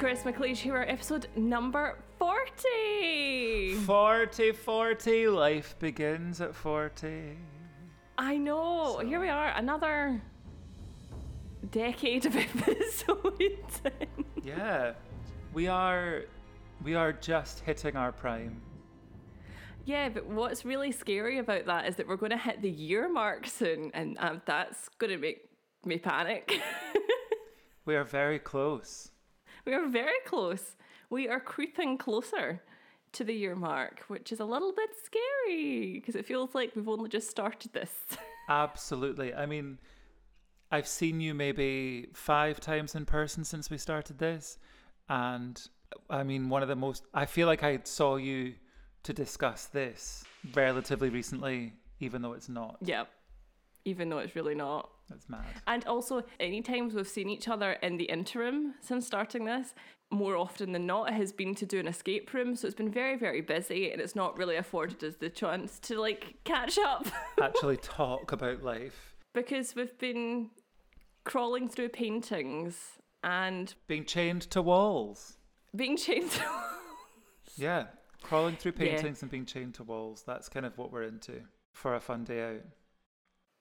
Chris McLeish here, episode number 40. 40. Life begins at 40. I know. So. Here we are, another decade of episodes. Yeah, we are just hitting our prime. Yeah, but what's really scary about that is that we're going to hit the year mark soon, and that's going to make me panic. We are very close. We are very close. We are creeping closer to the year mark, which is a little bit scary because it feels like we've only just started this. Absolutely. I mean, I've seen you maybe 5 times in person since we started this. And I mean, I feel like I saw you to discuss this relatively recently, even though it's not. Yeah. Even though it's really not. That's mad. And also, any times we've seen each other in the interim since starting this, more often than not, it has been to do an escape room. So it's been very, very busy, and it's not really afforded us the chance to like catch up. Actually talk about life. Because we've been crawling through paintings and... being chained to walls. Yeah, crawling through paintings and being chained to walls. That's kind of what we're into for a fun day out.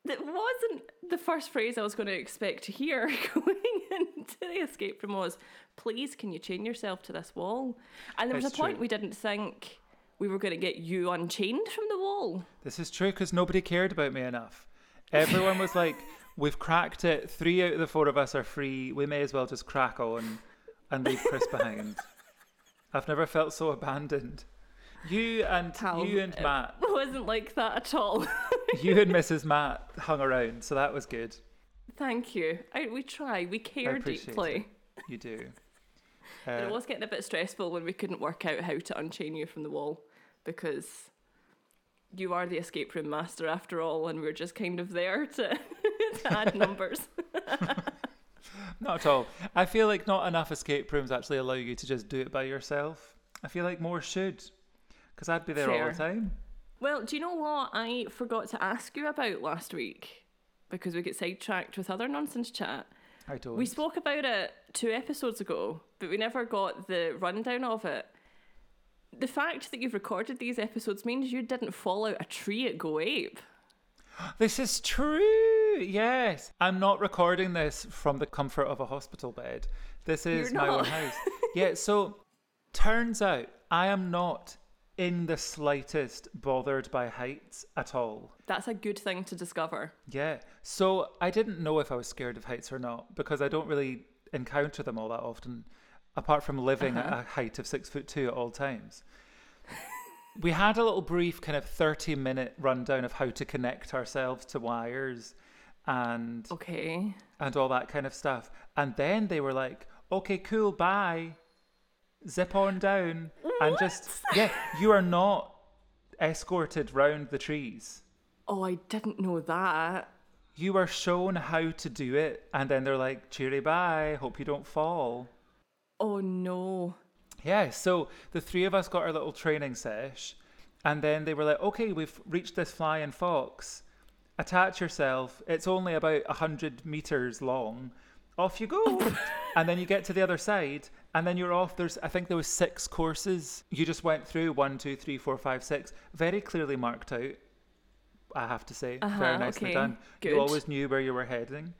That wasn't the first phrase I was going to expect to hear going into the escape room was, please, can you chain yourself to this wall? And there was a point we didn't think we were going to get you unchained from the wall. This is true, because nobody cared about me enough. Everyone was like, we've cracked it. 3 out of the 4 of us are free. We may as well just crack on and leave Chris behind. I've never felt so abandoned. You and Matt. It wasn't like that at all. You and Mrs. Matt hung around, so that was good. Thank you. We try. We care deeply. It. You do. But it was getting a bit stressful when we couldn't work out how to unchain you from the wall, because you are the escape room master after all, and we're just kind of there to, to add numbers. Not at all. I feel like not enough escape rooms actually allow you to just do it by yourself. I feel like more should, because I'd be there all the time. Well, do you know what I forgot to ask you about last week? Because we get sidetracked with other nonsense chat. I don't. We spoke about it 2 episodes ago, but we never got the rundown of it. The fact that you've recorded these episodes means you didn't fall out a tree at Go Ape. This is true, yes. I'm not recording this from the comfort of a hospital bed. This is my own house. Yeah, so turns out I am not in the slightest bothered by heights at all. That's a good thing to discover. Yeah. So I didn't know if I was scared of heights or not, because I don't really encounter them all that often, apart from living at a height of 6'2" at all times. We had a little brief kind of 30-minute rundown of how to connect ourselves to wires and all that kind of stuff. And then they were like, okay, cool, bye. Zip on down. And you are not escorted round the trees. Oh, I didn't know that. You are shown how to do it, and then they're like, cheery bye, hope you don't fall. Oh no. Yeah, so the 3 of us got our little training sesh, and then they were like, okay, we've reached this flying fox. Attach yourself. It's only about 100 meters long. Off you go. And then you get to the other side, and then you're off. I think there was 6 courses. You just went through 1, 2, 3, 4, 5, 6. Very clearly marked out, I have to say. Very nicely done. Good. You always knew where you were heading.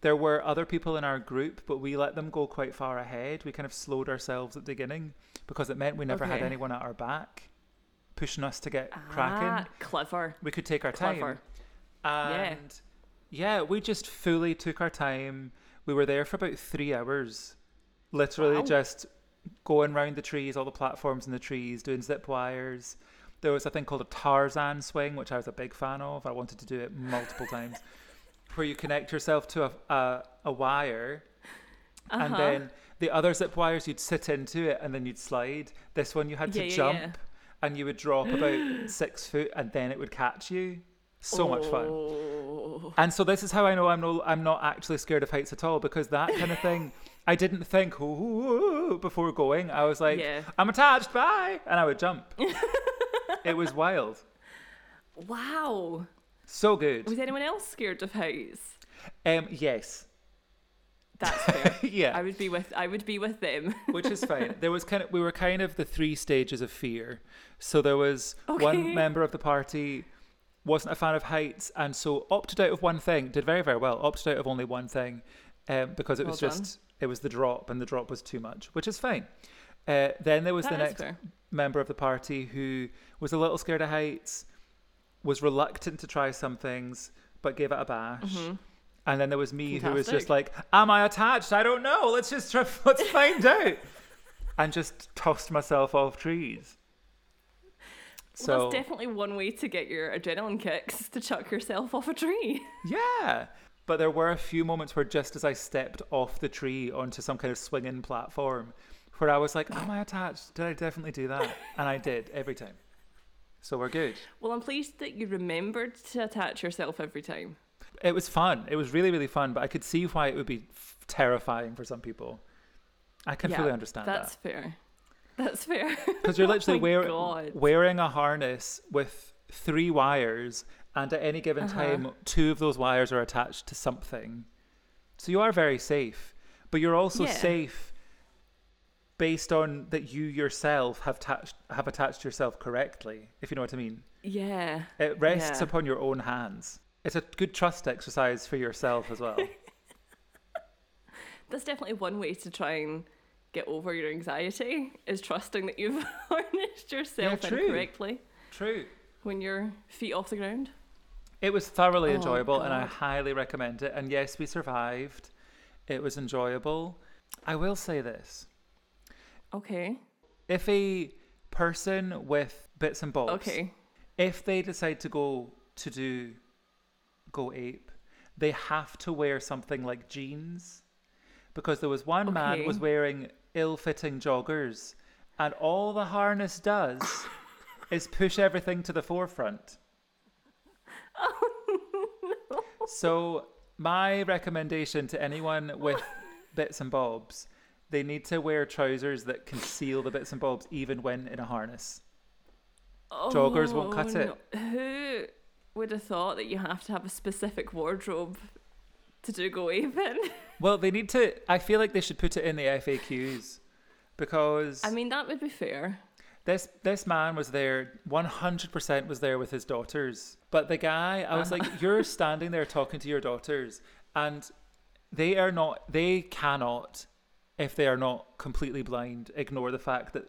There were other people in our group, but we let them go quite far ahead. We kind of slowed ourselves at the beginning because it meant we never had anyone at our back pushing us to get cracking. Clever. We could take our time. And yeah, we just fully took our time. We were there for about 3 hours. Literally just going round the trees, all the platforms in the trees, doing zip wires. There was a thing called a Tarzan swing, which I was a big fan of. I wanted to do it multiple times, where you connect yourself to a wire, and then the other zip wires, you'd sit into it and then you'd slide. This one you had to jump and you would drop about 6 foot and then it would catch you. So much fun. And so this is how I know I'm not actually scared of heights at all, because that kind of thing... I didn't think before going. I was like, I'm attached, bye. And I would jump. It was wild. Wow. So good. Was anyone else scared of heights? Yes. That's fair. Yeah, I would be with them. Which is fine. There was kind of, we were kind of the three stages of fear. So there was one member of the party wasn't a fan of heights and so opted out of one thing, did very, very well, opted out of only one thing because it was just, it was the drop and the drop was too much, which is fine. Then there was the next member of the party who was a little scared of heights, was reluctant to try some things, but gave it a bash. Mm-hmm. And then there was me who was just like, am I attached? I don't know. Let's just try, let's find out. And just tossed myself off trees. Well, so that's definitely one way to get your adrenaline kicks, to chuck yourself off a tree. Yeah. But there were a few moments where just as I stepped off the tree onto some kind of swinging platform where I was like, am I attached? Did I definitely do that? And I did every time. So we're good. Well, I'm pleased that you remembered to attach yourself every time. It was fun. It was really, really fun. But I could see why it would be terrifying for some people. I can fully understand that. Fair. That's fair. Because you're literally wearing a harness with three wires, and at any given time, two of those wires are attached to something. So you are very safe, but you're also safe based on that you yourself have attached yourself correctly, if you know what I mean. Yeah. It rests upon your own hands. It's a good trust exercise for yourself as well. That's definitely one way to try and get over your anxiety, is trusting that you've harnessed yourself incorrectly. True. When your feet off the ground. It was thoroughly enjoyable and I highly recommend it. And yes, we survived. It was enjoyable. I will say this. Okay. If a person with bits and bobs, if they decide to go to do Go Ape, they have to wear something like jeans, because there was one man was wearing ill-fitting joggers, and all the harness does is push everything to the forefront. Oh, no. So my recommendation to anyone with bits and bobs, they need to wear trousers that conceal the bits and bobs even when in a harness. Joggers won't cut it. Who would have thought that you have to have a specific wardrobe to do Go Ape in? Well, they need to. I feel like they should put it in the FAQs, because I mean, that would be fair. This man was there, 100% was there with his daughters. But the guy, I was like, you're standing there talking to your daughters, and they cannot, if they are not completely blind, ignore the fact that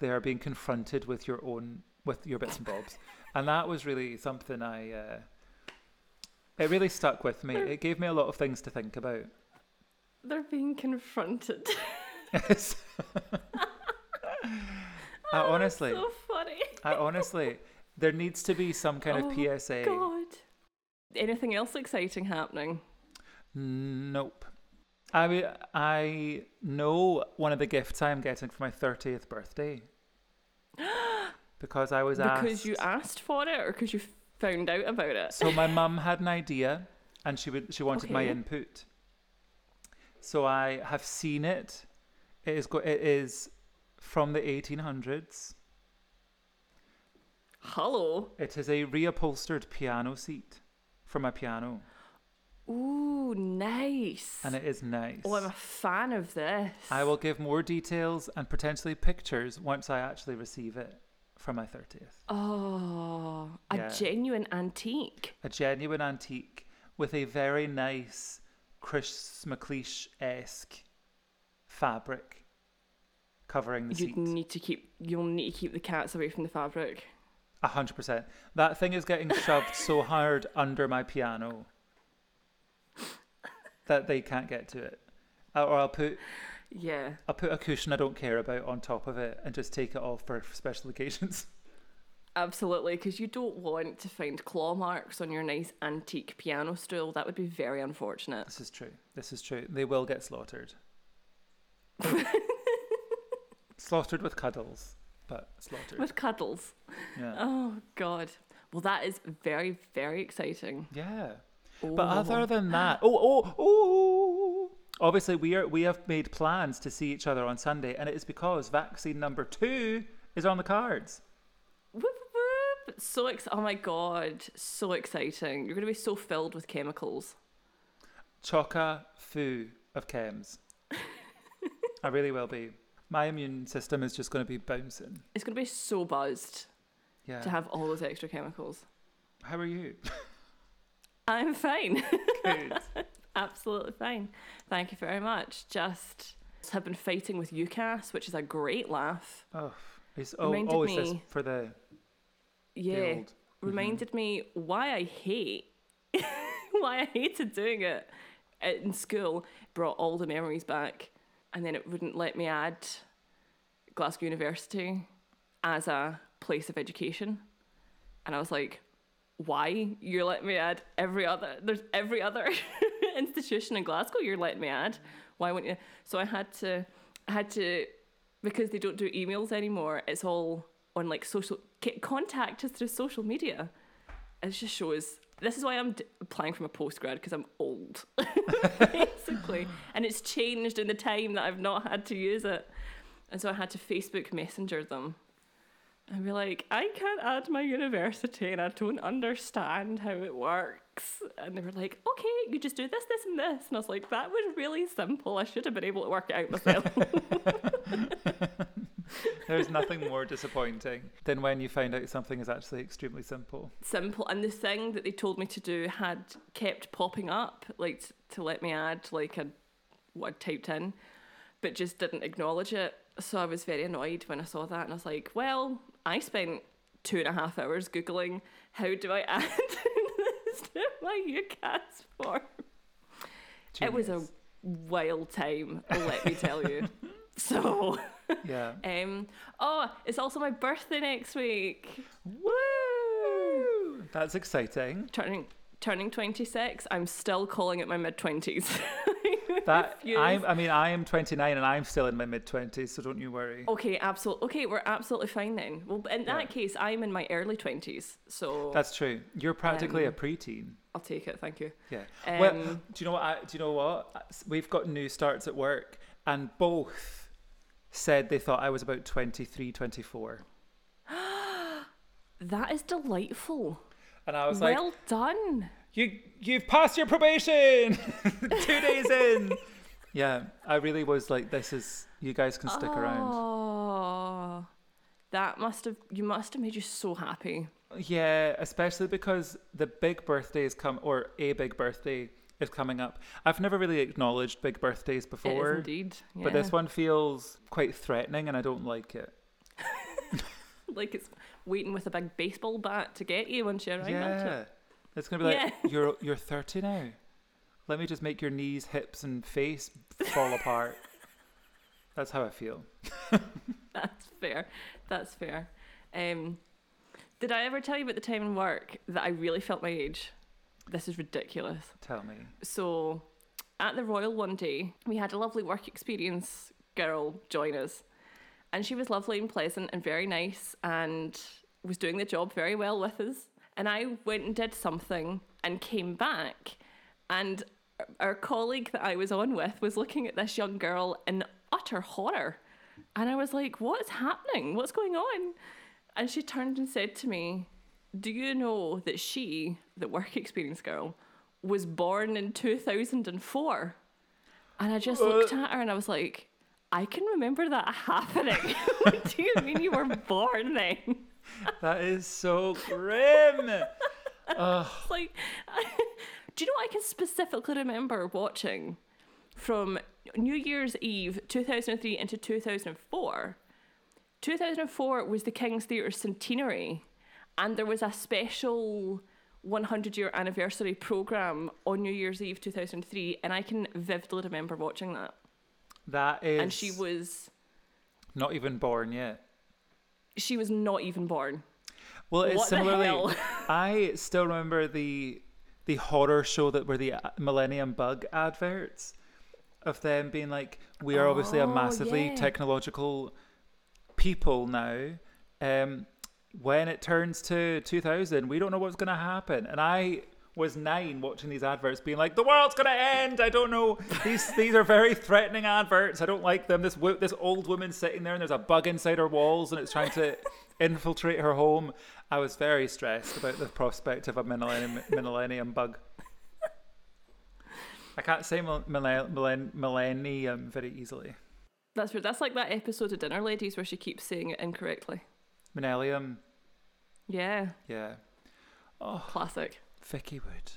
they are being confronted with your bits and bobs. And that was really something it really stuck with me. It gave me a lot of things to think about. They're being confronted. Yes. That's so funny. There needs to be some kind of PSA. God. Anything else exciting happening? Nope. I know one of the gifts I'm getting for my 30th birthday. Because I was asked. Because you asked for it, or because you found out about it? So my mum had an idea, and she wanted my input. So I have seen it. It is from the 1800s. Hello. It is a reupholstered piano seat for my piano. Ooh, nice. And it is nice. Oh, I'm a fan of this. I will give more details and potentially pictures once I actually receive it. For my 30th. Oh, yeah. A genuine antique with a very nice Chris McLeish-esque fabric covering the seat. You'll need to keep the cats away from the fabric. 100%. That thing is getting shoved so hard under my piano that they can't get to it. Or I'll put a cushion I don't care about on top of it and just take it off for special occasions. Absolutely, because you don't want to find claw marks on your nice antique piano stool. That would be very unfortunate. This is true. They will get slaughtered. Slaughtered with cuddles, but slaughtered. With cuddles. Yeah. Oh, God. Well, that is very, very exciting. Yeah. Oh. But other than that... Obviously, we have made plans to see each other on Sunday, and it is because vaccine number 2 is on the cards. Whoop, whoop. Oh my God, so exciting. You're going to be so filled with chemicals. Chock-a-foo. of Cairns. I really will be. My immune system is just going to be bouncing. It's going to be so buzzed to have all those extra chemicals. How are you? I'm fine. Good. Absolutely fine. Thank you very much. Just have been fighting with UCAS, which is a great laugh. Oh, it's always this for the... Yeah, the old. Reminded me why I hate... why I hated doing it in school. Brought all the memories back. And then it wouldn't let me add Glasgow University as a place of education. And I was like, why? You're letting me add every other institution in Glasgow you're letting me add. Why wouldn't you? So I had to, because they don't do emails anymore, it's all on like social, contact us through social media. It just shows, this is why I'm applying for my postgrad, because I'm old, basically. And it's changed in the time that I've not had to use it. And so I had to Facebook Messenger them. I'd be like, I can't add my university and I don't understand how it works. And they were like, okay, you just do this, this and this. And I was like, that was really simple. I should have been able to work it out myself. There's nothing more disappointing than when you find out something is actually extremely simple. Simple. And the thing that they told me to do had kept popping up, like to let me add like what I'd typed in, but just didn't acknowledge it. So I was very annoyed when I saw that, and I was like, well, I spent 2.5 hours Googling, how do I add this to my UCAS form? Genius. It was a wild time, let me tell you. So, yeah. Oh, it's also my birthday next week. Woo! That's exciting. Turning 26, I'm still calling it my mid-20s. I am 29 and I'm still in my mid-20s, so don't you worry. Okay, absolutely. Okay, we're absolutely fine then. Well, in that case, I'm in my early 20s, so... That's true. You're practically a preteen. I'll take it, thank you. Yeah. Well, do you know what? We've got new starts at work, and both said they thought I was about 23, 24. That is delightful. And I was like, well done. You've passed your probation 2 days in. Yeah, I really was like, this is, you guys can stick around. Oh, you must have made you so happy. Yeah, especially because the big birthday is coming up. I've never really acknowledged big birthdays before. It is indeed. Yeah. But this one feels quite threatening and I don't like it. Like it's waiting with a big baseball bat to get you once you're around. Yeah, it's gonna be like, you're 30 now. Let me just make your knees, hips, and face fall apart. That's how I feel. That's fair. Did I ever tell you about the time in work that I really felt my age? This is ridiculous. Tell me. So, at the Royal one day, we had a lovely work experience girl join us. And she was lovely and pleasant and very nice and was doing the job very well with us. And I went and did something and came back. And our colleague that I was on with was looking at this young girl in utter horror. And I was like, what is happening? What's going on? And she turned and said to me, do you know that she, the work experience girl, was born in 2004? And I just looked at her and I was like... I can remember that happening. What do you mean you were born then? That is so grim. Do you know what I can specifically remember watching from New Year's Eve 2003 into 2004? 2004 was the King's Theatre centenary, and there was a special 100-year anniversary programme on New Year's Eve 2003, and I can vividly remember watching that. That is... And she was... Not even born yet. She was not even born. Well, it's similarly... I still remember the horror show that were the Millennium Bug adverts of them being like, we are obviously a massively technological people now. When it turns to 2000, we don't know what's going to happen. And I... was 9 watching these adverts being like, the world's gonna end, I don't know, these are very threatening adverts, I don't like them. This old woman sitting there and there's a bug inside her walls and it's trying to infiltrate her home. I was very stressed about the prospect of a millennium bug. I can't say millennium very easily. That's weird. That's like that episode of Dinner Ladies where she keeps saying it incorrectly. Millennium. Yeah. Yeah. Oh, classic. Vicky Wood.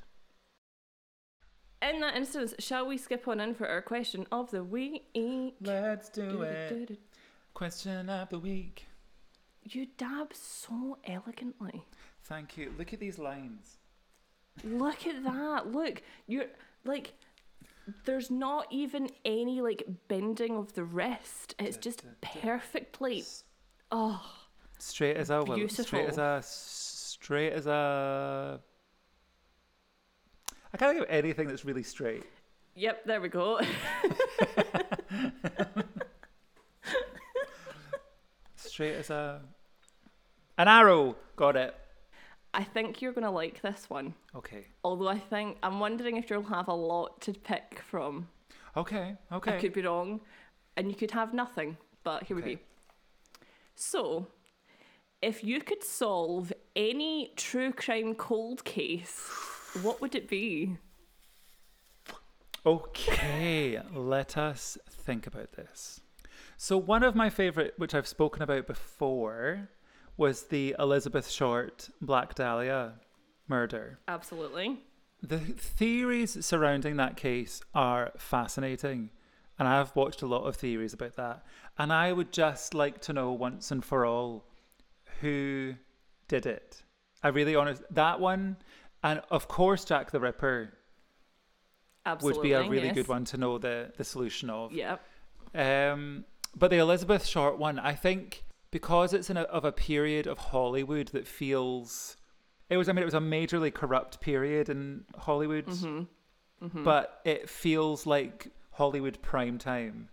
In that instance, shall we skip on in for our question of the week? Let's do it. Question of the week. You dab so elegantly. Thank you. Look at these lines. Look at that. Look, you're like, there's not even any like bending of the wrist. It's just perfectly, oh, beautiful. Straight as a. I can't think of anything that's really straight. Yep, there we go. Straight as an arrow. Got it. I think you're going to like this one. Okay. Although I'm wondering if you'll have a lot to pick from. Okay. I could be wrong, and you could have nothing, but here we go. So, if you could solve any true crime cold case, what would it be? Okay, let us think about this. So one of my favourite, which I've spoken about before, was the Elizabeth Short Black Dahlia murder. Absolutely. The theories surrounding that case are fascinating, and I've watched a lot of theories about that. And I would just like to know once and for all who did it. I really honest that one. And of course, Jack the Ripper would be a really good one to know the solution of. Yep. But the Elizabeth Short one, I think, because it's of a period of Hollywood that feels... It was a majorly corrupt period in Hollywood, mm-hmm. but it feels like Hollywood prime time.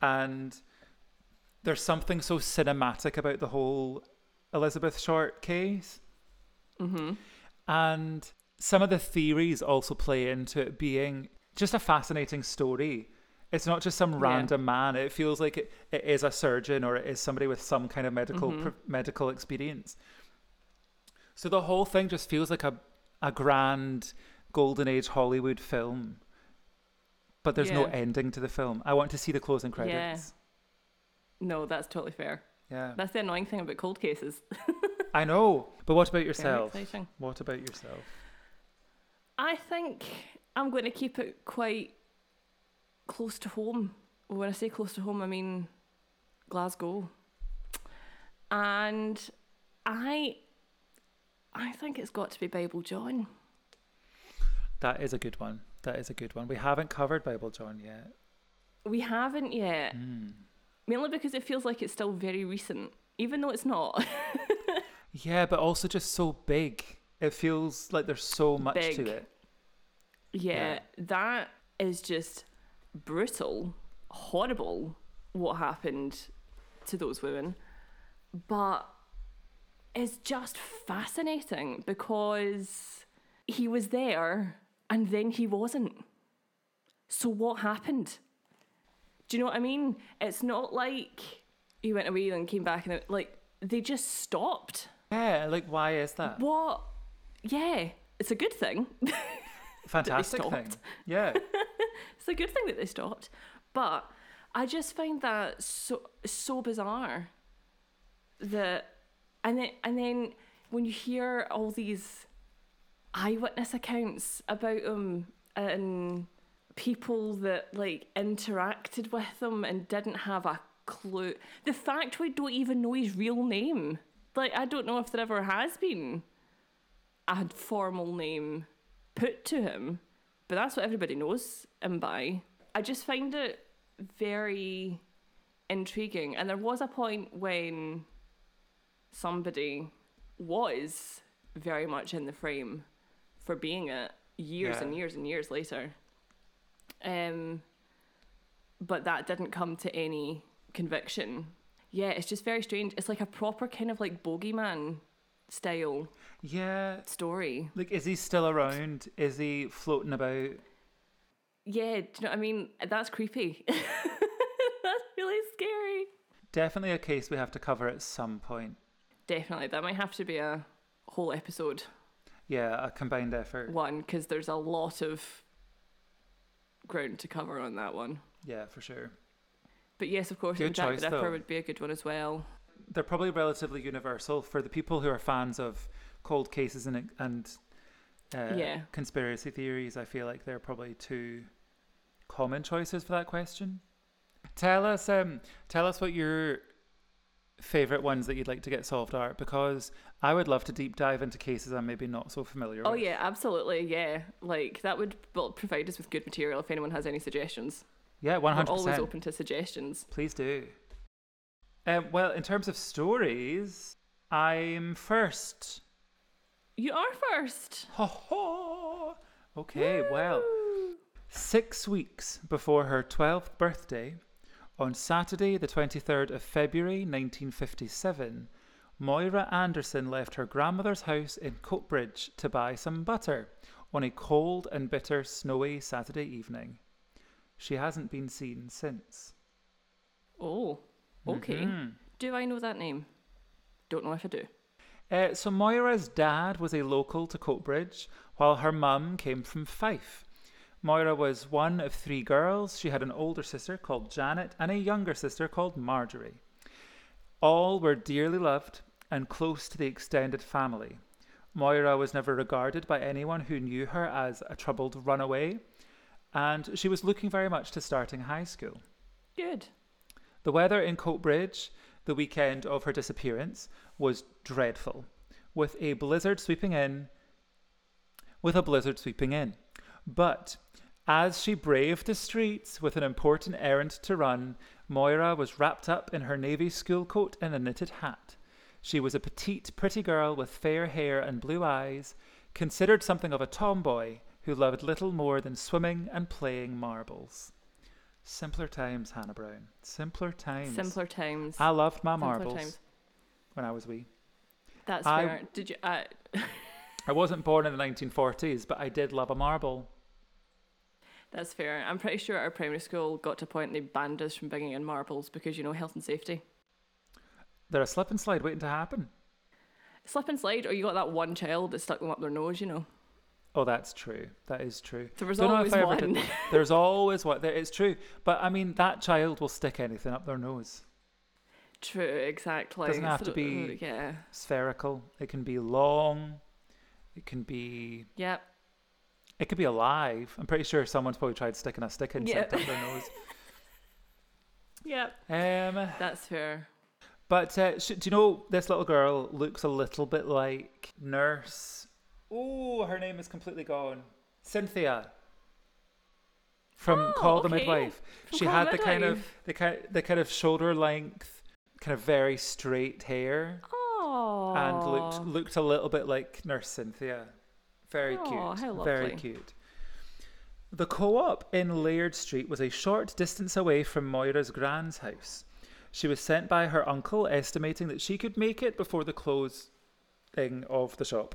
And there's something so cinematic about the whole Elizabeth Short case. Mm-hmm. And some of the theories also play into it being just a fascinating story. It's not just some random man. It feels like it is a surgeon, or it is somebody with some kind of medical experience. So the whole thing just feels like a grand golden age Hollywood film. But there's no ending to the film. I want to see the closing credits. Yeah. No, that's totally fair. Yeah. That's the annoying thing about cold cases. I know. But what about yourself? Very exciting. What about yourself? I think I'm going to keep it quite close to home. When I say close to home, I mean Glasgow. And I think it's got to be Bible John. That is a good one. We haven't covered Bible John yet. We haven't yet. Mm. Mainly because it feels like it's still very recent, even though it's not. Yeah, but also just so big. It feels like there's so much to it. Yeah, that is just brutal, horrible, what happened to those women. But it's just fascinating because he was there and then he wasn't. So what happened? Do you know what I mean? It's not like he went away and came back and they just stopped. Yeah, why is that? What? Yeah, it's a good thing. Fantastic thing. Yeah. It's a good thing that they stopped. But I just find that so bizarre. And then when you hear all these eyewitness accounts about them and people that interacted with them and didn't have a clue. The fact we don't even know his real name. I don't know if there ever has been a formal name put to him, but that's what everybody knows him by. I just find it very intriguing. And there was a point when somebody was very much in the frame for being it years and years and years later. But that didn't come to any conviction. Yeah, it's just very strange. It's like a proper kind of bogeyman style story. Is he still around? Is he floating about? Yeah, do you know what I mean? That's creepy. That's really scary. Definitely a case we have to cover at some point. Definitely. That might have to be a whole episode. Yeah, a combined effort. One, because there's a lot of ground to cover on that one. Yeah, for sure. But yes, of course, Jack the Ripper would be a good one as well. They're probably relatively universal for the people who are fans of cold cases and conspiracy theories. I feel like they're probably two common choices for that question. Tell us what your favourite ones that you'd like to get solved are, because I would love to deep dive into cases I'm maybe not so familiar with. Oh yeah, absolutely, yeah. Like, that would provide us with good material if anyone has any suggestions. Yeah, 100%. We're always open to suggestions. Please do. Well, in terms of stories, I'm first. You are first. Ho ho! Okay, woo! Well, 6 weeks before her 12th birthday, on Saturday, the 23rd of February, 1957, Moira Anderson left her grandmother's house in Coatbridge to buy some butter on a cold and bitter snowy Saturday evening. She hasn't been seen since. Oh, okay. Mm-hmm. Do I know that name? Don't know if I do. So Moira's dad was a local to Coatbridge, while her mum came from Fife. Moira was one of three girls. She had an older sister called Janet and a younger sister called Marjorie. All were dearly loved and close to the extended family. Moira was never regarded by anyone who knew her as a troubled runaway, and she was looking very much to starting high school. Good. The weather in Coatbridge the weekend of her disappearance was dreadful, with a blizzard sweeping in. But as she braved the streets with an important errand to run, Moira was wrapped up in her navy school coat and a knitted hat. She was a petite, pretty girl with fair hair and blue eyes, considered something of a tomboy who loved little more than swimming and playing marbles. Simpler times, Hannah Brown. Simpler times. Simpler times. I loved my marbles when I was wee. That's fair. Did you? I wasn't born in the 1940s, but I did love a marble. That's fair. I'm pretty sure our primary school got to a point they banned us from bringing in marbles because, you know, health and safety. They're a slip and slide waiting to happen. Slip and slide, or you got that one child that stuck them up their nose, you know. Oh, that's true. That is true. There's always one. It's true. But, I mean, that child will stick anything up their nose. True, exactly. It doesn't have to be spherical. It can be long. It can be... Yep. It could be alive. I'm pretty sure someone's probably tried sticking a stick insect up their nose. Yep. That's fair. But, do you know, this little girl looks a little bit like Nurse... Oh, her name is completely gone. Cynthia from Call the Midwife. She had the kind of shoulder length, kind of very straight hair, and looked a little bit like Nurse Cynthia. Very cute. How lovely. Very cute. The co-op in Laird Street was a short distance away from Moira's Gran's house. She was sent by her uncle, estimating that she could make it before the closing of the shop.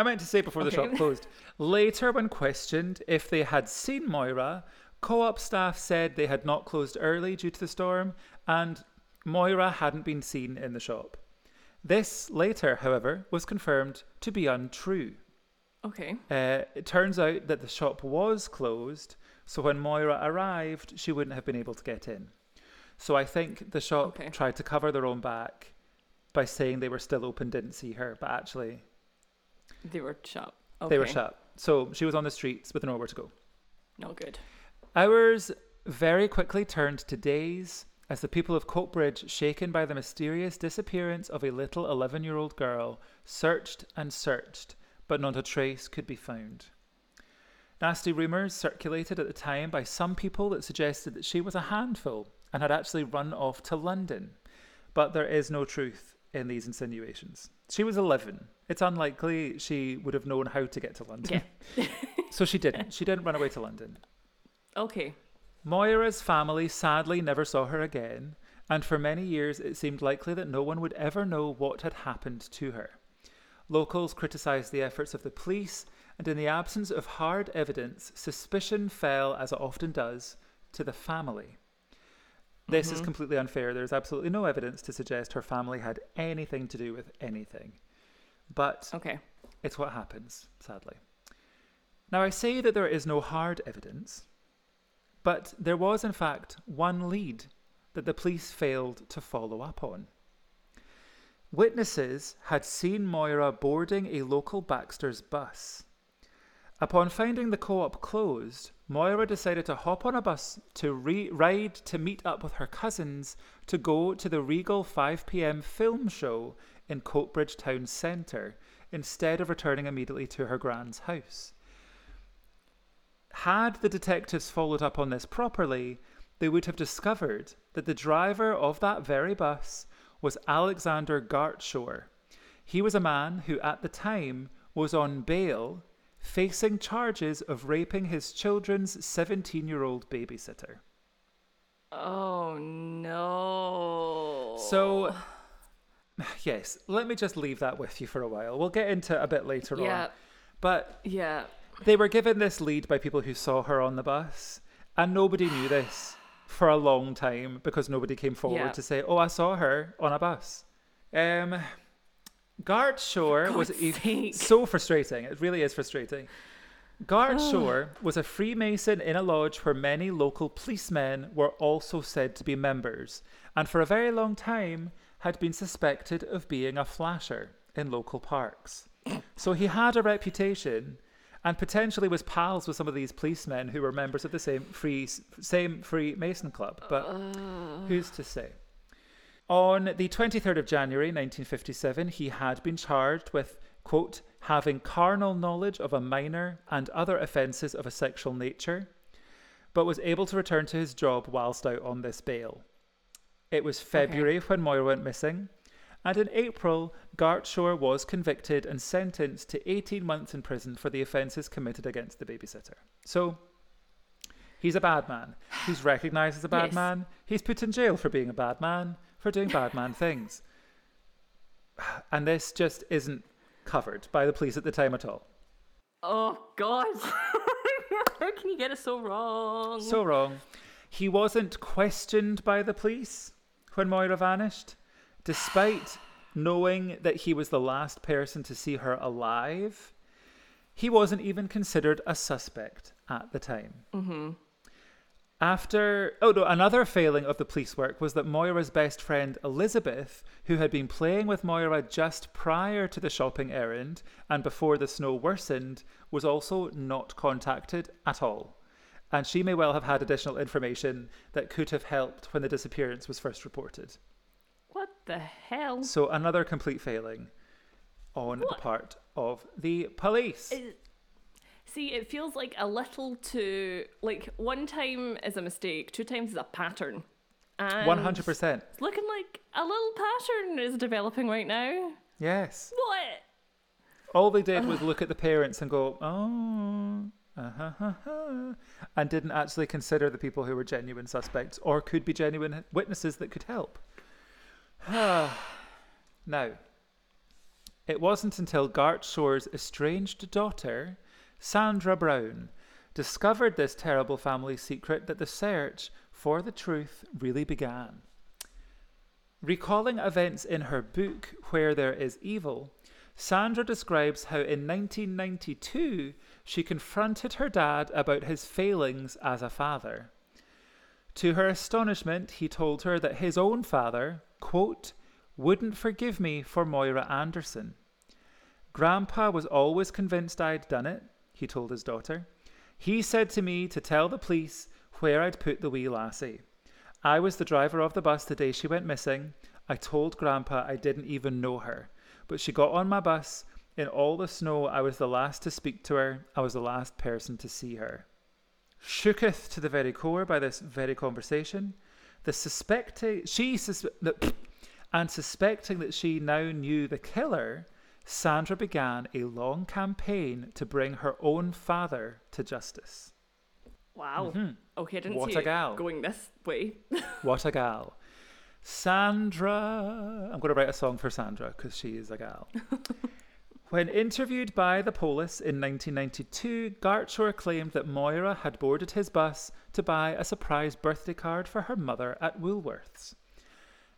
I meant to say before the shop closed. Later, when questioned if they had seen Moira, co-op staff said they had not closed early due to the storm, and Moira hadn't been seen in the shop. This later, however, was confirmed to be untrue. Okay. It turns out that the shop was closed, so when Moira arrived, she wouldn't have been able to get in. So I think the shop tried to cover their own back by saying they were still open, didn't see her, but actually... They were shut. Okay. They were shut. So she was on the streets with nowhere to go. Not good. Hours very quickly turned to days as the people of Coatbridge, shaken by the mysterious disappearance of a little 11-year-old girl, searched and searched, but not a trace could be found. Nasty rumours circulated at the time by some people that suggested that she was a handful and had actually run off to London. But there is no truth in these insinuations. She was 11. It's unlikely she would have known how to get to London. Yeah. So she didn't. She didn't run away to London. Okay. Moira's family sadly never saw her again, and for many years it seemed likely that no one would ever know what had happened to her. Locals criticised the efforts of the police, and in the absence of hard evidence, suspicion fell, as it often does, to the family. This is completely unfair. There's absolutely no evidence to suggest her family had anything to do with anything. But it's what happens, sadly. Now, I say that there is no hard evidence, But there was, in fact, one lead that the police failed to follow up on. Witnesses had seen Moira boarding a local Baxter's bus. Upon finding the co-op closed, Moira decided to hop on a bus to ride to meet up with her cousins to go to the Regal 5 p.m. film show in Coatbridge town centre, instead of returning immediately to her grand's house. Had the detectives followed up on this properly, they would have discovered that the driver of that very bus was Alexander Gartshore. He was a man who at the time was on bail, facing charges of raping his children's 17-year-old babysitter. Oh, no. So, yes, let me just leave that with you for a while. We'll get into it a bit later on. But they were given this lead by people who saw her on the bus, and nobody knew this for a long time because nobody came forward to say, oh, I saw her on a bus. Gartshore was so frustrating. It really is frustrating. Gartshore was a Freemason in a lodge where many local policemen were also said to be members, and for a very long time had been suspected of being a flasher in local parks. So he had a reputation and potentially was pals with some of these policemen who were members of the same Freemason club, but who's to say? On the 23rd of January 1957, he had been charged with, quote, having carnal knowledge of a minor and other offences of a sexual nature, but was able to return to his job whilst out on this bail. It was February when Moira went missing, and in April, Gartshore was convicted and sentenced to 18 months in prison for the offences committed against the babysitter. So, he's a bad man. He's recognised as a bad man. He's put in jail for being a bad man, for doing bad man things. And this just isn't covered by the police at the time at all. Oh, God. How can you get it so wrong? So wrong. He wasn't questioned by the police when Moira vanished, despite knowing that he was the last person to see her alive. He wasn't even considered a suspect at the time. Mm-hmm. Another failing of the police work was that Moira's best friend Elizabeth, who had been playing with Moira just prior to the shopping errand and before the snow worsened, was also not contacted at all. And she may well have had additional information that could have helped when the disappearance was first reported. What the hell? So another complete failing on the part of the police. See, it feels like a little too... Like, one time is a mistake, two times is a pattern. And 100%. It's looking like a little pattern is developing right now. Yes. What? All they did was look at the parents and go, and didn't actually consider the people who were genuine suspects or could be genuine witnesses that could help. Now, it wasn't until Gartshore's estranged daughter... Sandra Brown discovered this terrible family secret that the search for the truth really began. Recalling events in her book, Where There Is Evil, Sandra describes how in 1992 she confronted her dad about his failings as a father. To her astonishment, he told her that his own father, quote, wouldn't forgive me for Moira Anderson. Grandpa was always convinced I'd done it, he told his daughter. He said to me to tell the police where I'd put the wee lassie. I was the driver of the bus the day she went missing. I told Grandpa I didn't even know her. But she got on my bus. In all the snow, I was the last to speak to her. I was the last person to see her. Shooketh to the very core by this very conversation, suspecting that she now knew the killer, Sandra began a long campaign to bring her own father to justice. Wow. Mm-hmm. Okay, I didn't see it going this way. What a gal. Sandra. I'm going to write a song for Sandra because she is a gal. When interviewed by the police in 1992, Gartshore claimed that Moira had boarded his bus to buy a surprise birthday card for her mother at Woolworths.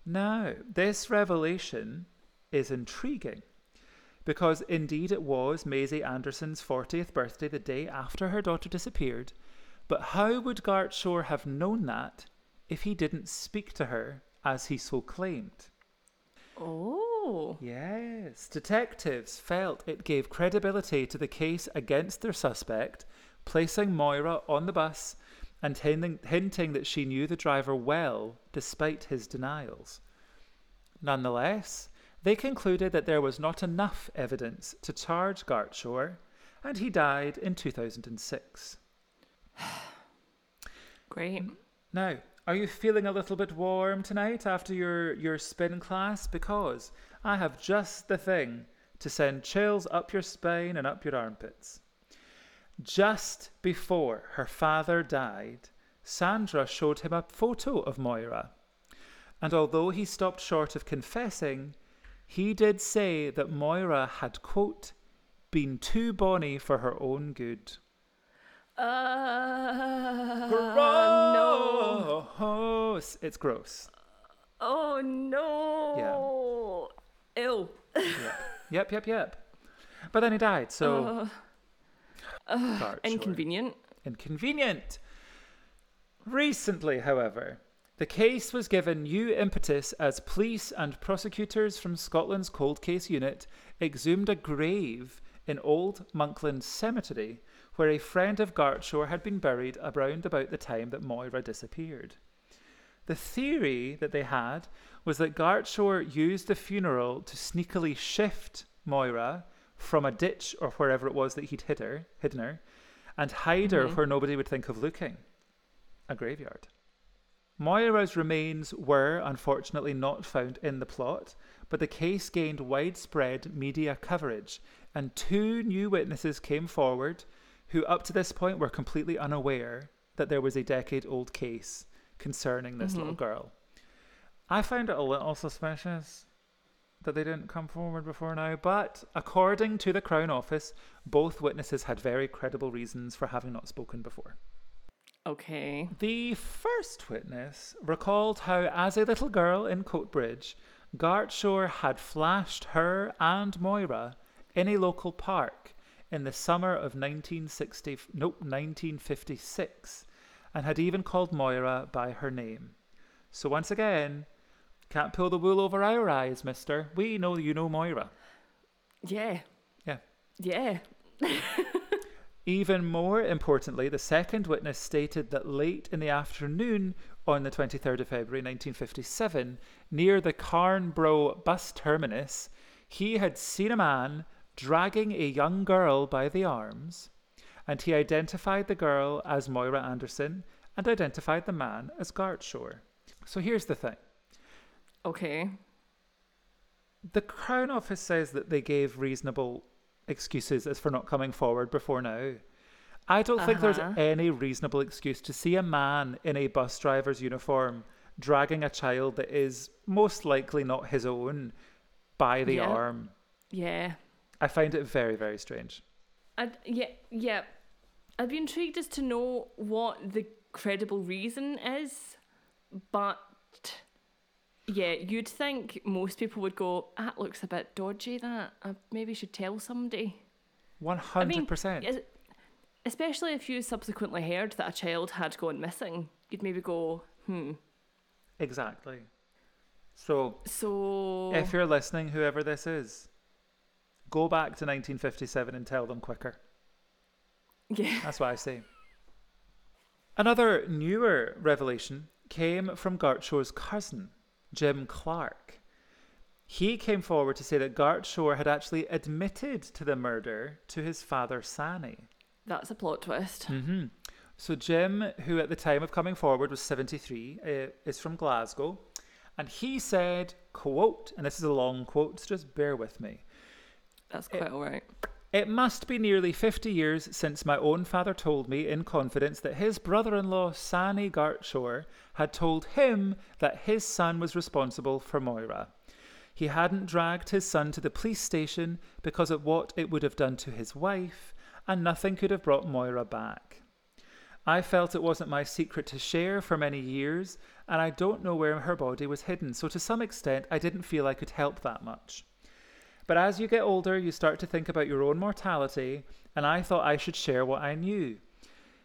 Now, this revelation is intriguing, because indeed it was Maisie Anderson's 40th birthday the day after her daughter disappeared But how would Gartshore have known that if he didn't speak to her, as he so claimed? Oh. Yes. Detectives felt it gave credibility to the case against their suspect, placing Moira on the bus and hinting that she knew the driver well, despite his denials. Nonetheless, they concluded that there was not enough evidence to charge Gartshore, and he died in 2006. Great. Now, are you feeling a little bit warm tonight after your spin class? Because I have just the thing to send chills up your spine and up your armpits. Just before her father died, Sandra showed him a photo of Moira. And although he stopped short of confessing, he did say that Moira had, quote, been too bonny for her own good. Gross! No. It's gross. Oh, no. Yeah. Ew. Yep. But then he died, so... inconvenient. Inconvenient. Recently, however, the case was given new impetus as police and prosecutors from Scotland's cold case unit exhumed a grave in Old Monkland Cemetery, where a friend of Gartshore had been buried around about the time that Moira disappeared. The theory that they had was that Gartshore used the funeral to sneakily shift Moira from a ditch or wherever it was that he'd hidden her, and hide her where nobody would think of looking. A graveyard. Moira's remains were, unfortunately, not found in the plot, but the case gained widespread media coverage, and two new witnesses came forward who up to this point were completely unaware that there was a decade-old case concerning this little girl. I found it a little suspicious that they didn't come forward before now, but according to the Crown Office, both witnesses had very credible reasons for having not spoken before. Okay. The first witness recalled how, as a little girl in Coatbridge, Gartshore had flashed her and Moira in a local park in the summer of 1956, and had even called Moira by her name. So once again... Can't pull the wool over our eyes, mister. We know you know Moira. Yeah. Even more importantly, the second witness stated that late in the afternoon on the 23rd of February 1957, near the Carnbro bus terminus, he had seen a man dragging a young girl by the arms, and he identified the girl as Moira Anderson and identified the man as Gartshore. So here's the thing. Okay. The Crown Office says that they gave reasonable excuses as for not coming forward before now. I don't think there's any reasonable excuse to see a man in a bus driver's uniform dragging a child that is most likely not his own by the arm. Yeah. I find it very, very strange. I'd be intrigued as to know what the credible reason is, but... Yeah, you'd think most people would go, that looks a bit dodgy, that. I maybe should tell somebody. 100%. I mean, especially if you subsequently heard that a child had gone missing, you'd maybe go, Exactly. So if you're listening, whoever this is, go back to 1957 and tell them quicker. Yeah. That's what I say. Another newer revelation came from Gartshore's cousin, Jim Clark. He came forward to say that Gartshore had actually admitted to the murder to his father, Sanny. That's a plot twist. Mm-hmm. So Jim, who at the time of coming forward was 73, is from Glasgow, and he said, quote, and this is a long quote, so just bear with me. That's quite all right. It must be nearly 50 years since my own father told me in confidence that his brother-in-law, Sanny Gartshore, had told him that his son was responsible for Moira. He hadn't dragged his son to the police station because of what it would have done to his wife, and nothing could have brought Moira back. I felt it wasn't my secret to share for many years, and I don't know where her body was hidden, so to some extent I didn't feel I could help that much. But as you get older, you start to think about your own mortality, and I thought I should share what I knew.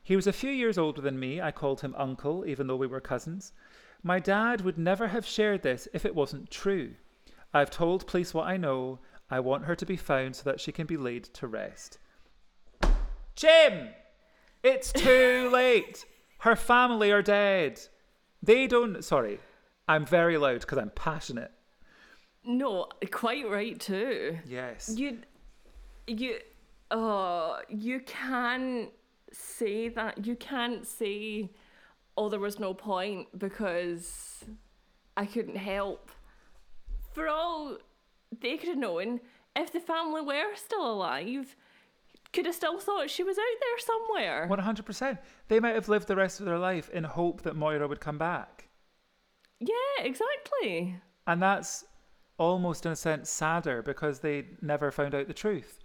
He was a few years older than me. I called him uncle, even though we were cousins. My dad would never have shared this if it wasn't true. I've told police what I know. I want her to be found so that she can be laid to rest. Jim! It's too late. Her family are dead. They don't... Sorry, I'm very loud because I'm passionate. No, quite right too. Yes. You can't say that. You can't say, oh, there was no point because I couldn't help. For all they could have known, if the family were still alive, could have still thought she was out there somewhere. 100%. They might have lived the rest of their life in hope that Moira would come back. Yeah, exactly. And that's almost, in a sense, sadder because they never found out the truth.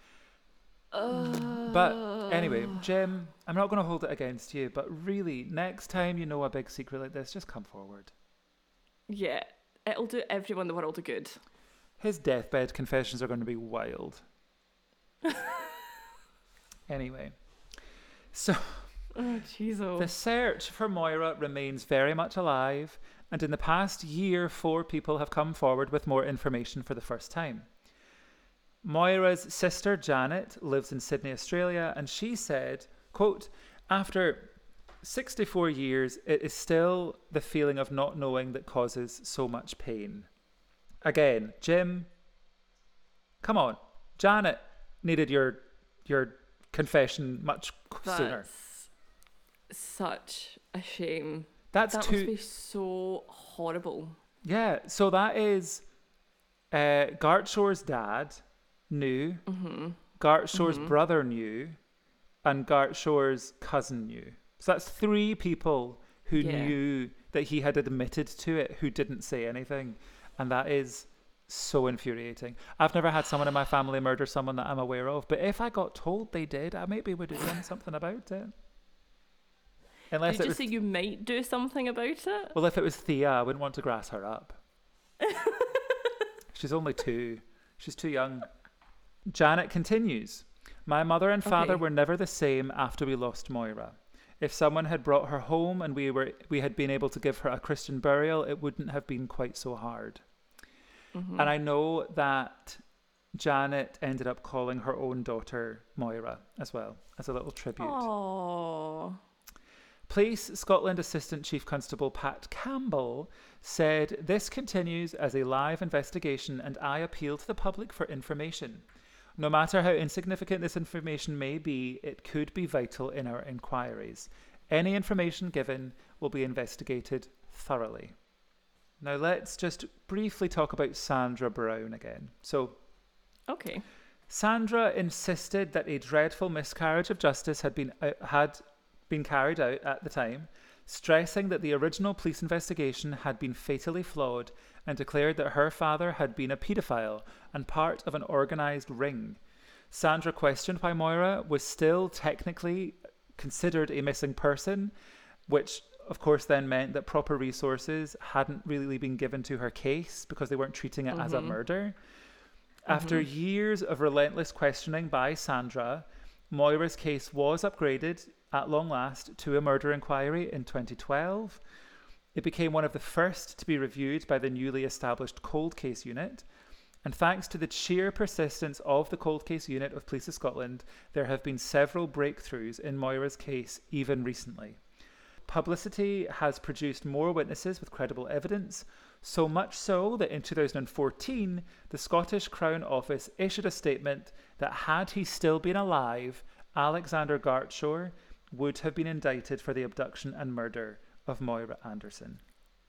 But anyway, Jim, I'm not going to hold it against you, but really, next time you know a big secret like this, just come forward. Yeah, it'll do everyone in the world a good. His deathbed confessions are going to be wild. Anyway, so the search for Moira remains very much alive, and in the past year, 4 people have come forward with more information for the first time. Moira's sister, Janet, lives in Sydney, Australia, and she said, quote, after 64 years, it is still the feeling of not knowing that causes so much pain. Again, Jim, come on. Janet needed your confession much sooner. Such a shame. That must be so horrible. Yeah, so that is... Gartshore's dad knew, Gartshore's brother knew, and Gartshore's cousin knew. So that's 3 people who knew that he had admitted to it who didn't say anything. And that is so infuriating. I've never had someone in my family murder someone that I'm aware of, but if I got told they did, I maybe would have done something about it. Unless did you say you might do something about it? Well, if it was Thea, I wouldn't want to grass her up. She's only 2. She's too young. Janet continues. My mother and father were never the same after we lost Moira. If someone had brought her home and we had been able to give her a Christian burial, it wouldn't have been quite so hard. And I know that Janet ended up calling her own daughter Moira as well, as a little tribute. Aww. Police Scotland Assistant Chief Constable Pat Campbell said, this continues as a live investigation and I appeal to the public for information. No matter how insignificant this information may be, it could be vital in our inquiries. Any information given will be investigated thoroughly. Now let's just briefly talk about Sandra Brown again. So, Sandra insisted that a dreadful miscarriage of justice had been carried out at the time, stressing that the original police investigation had been fatally flawed and declared that her father had been a paedophile and part of an organised ring. Sandra questioned why Moira was still technically considered a missing person, which of course then meant that proper resources hadn't really been given to her case because they weren't treating it as a murder. After years of relentless questioning by Sandra, Moira's case was upgraded at long last to a murder inquiry in 2012. It became one of the first to be reviewed by the newly established Cold Case Unit. And thanks to the sheer persistence of the Cold Case Unit of Police of Scotland, there have been several breakthroughs in Moira's case even recently. Publicity has produced more witnesses with credible evidence, so much so that in 2014, the Scottish Crown Office issued a statement that had he still been alive, Alexander Gartshore would have been indicted for the abduction and murder of Moira Anderson.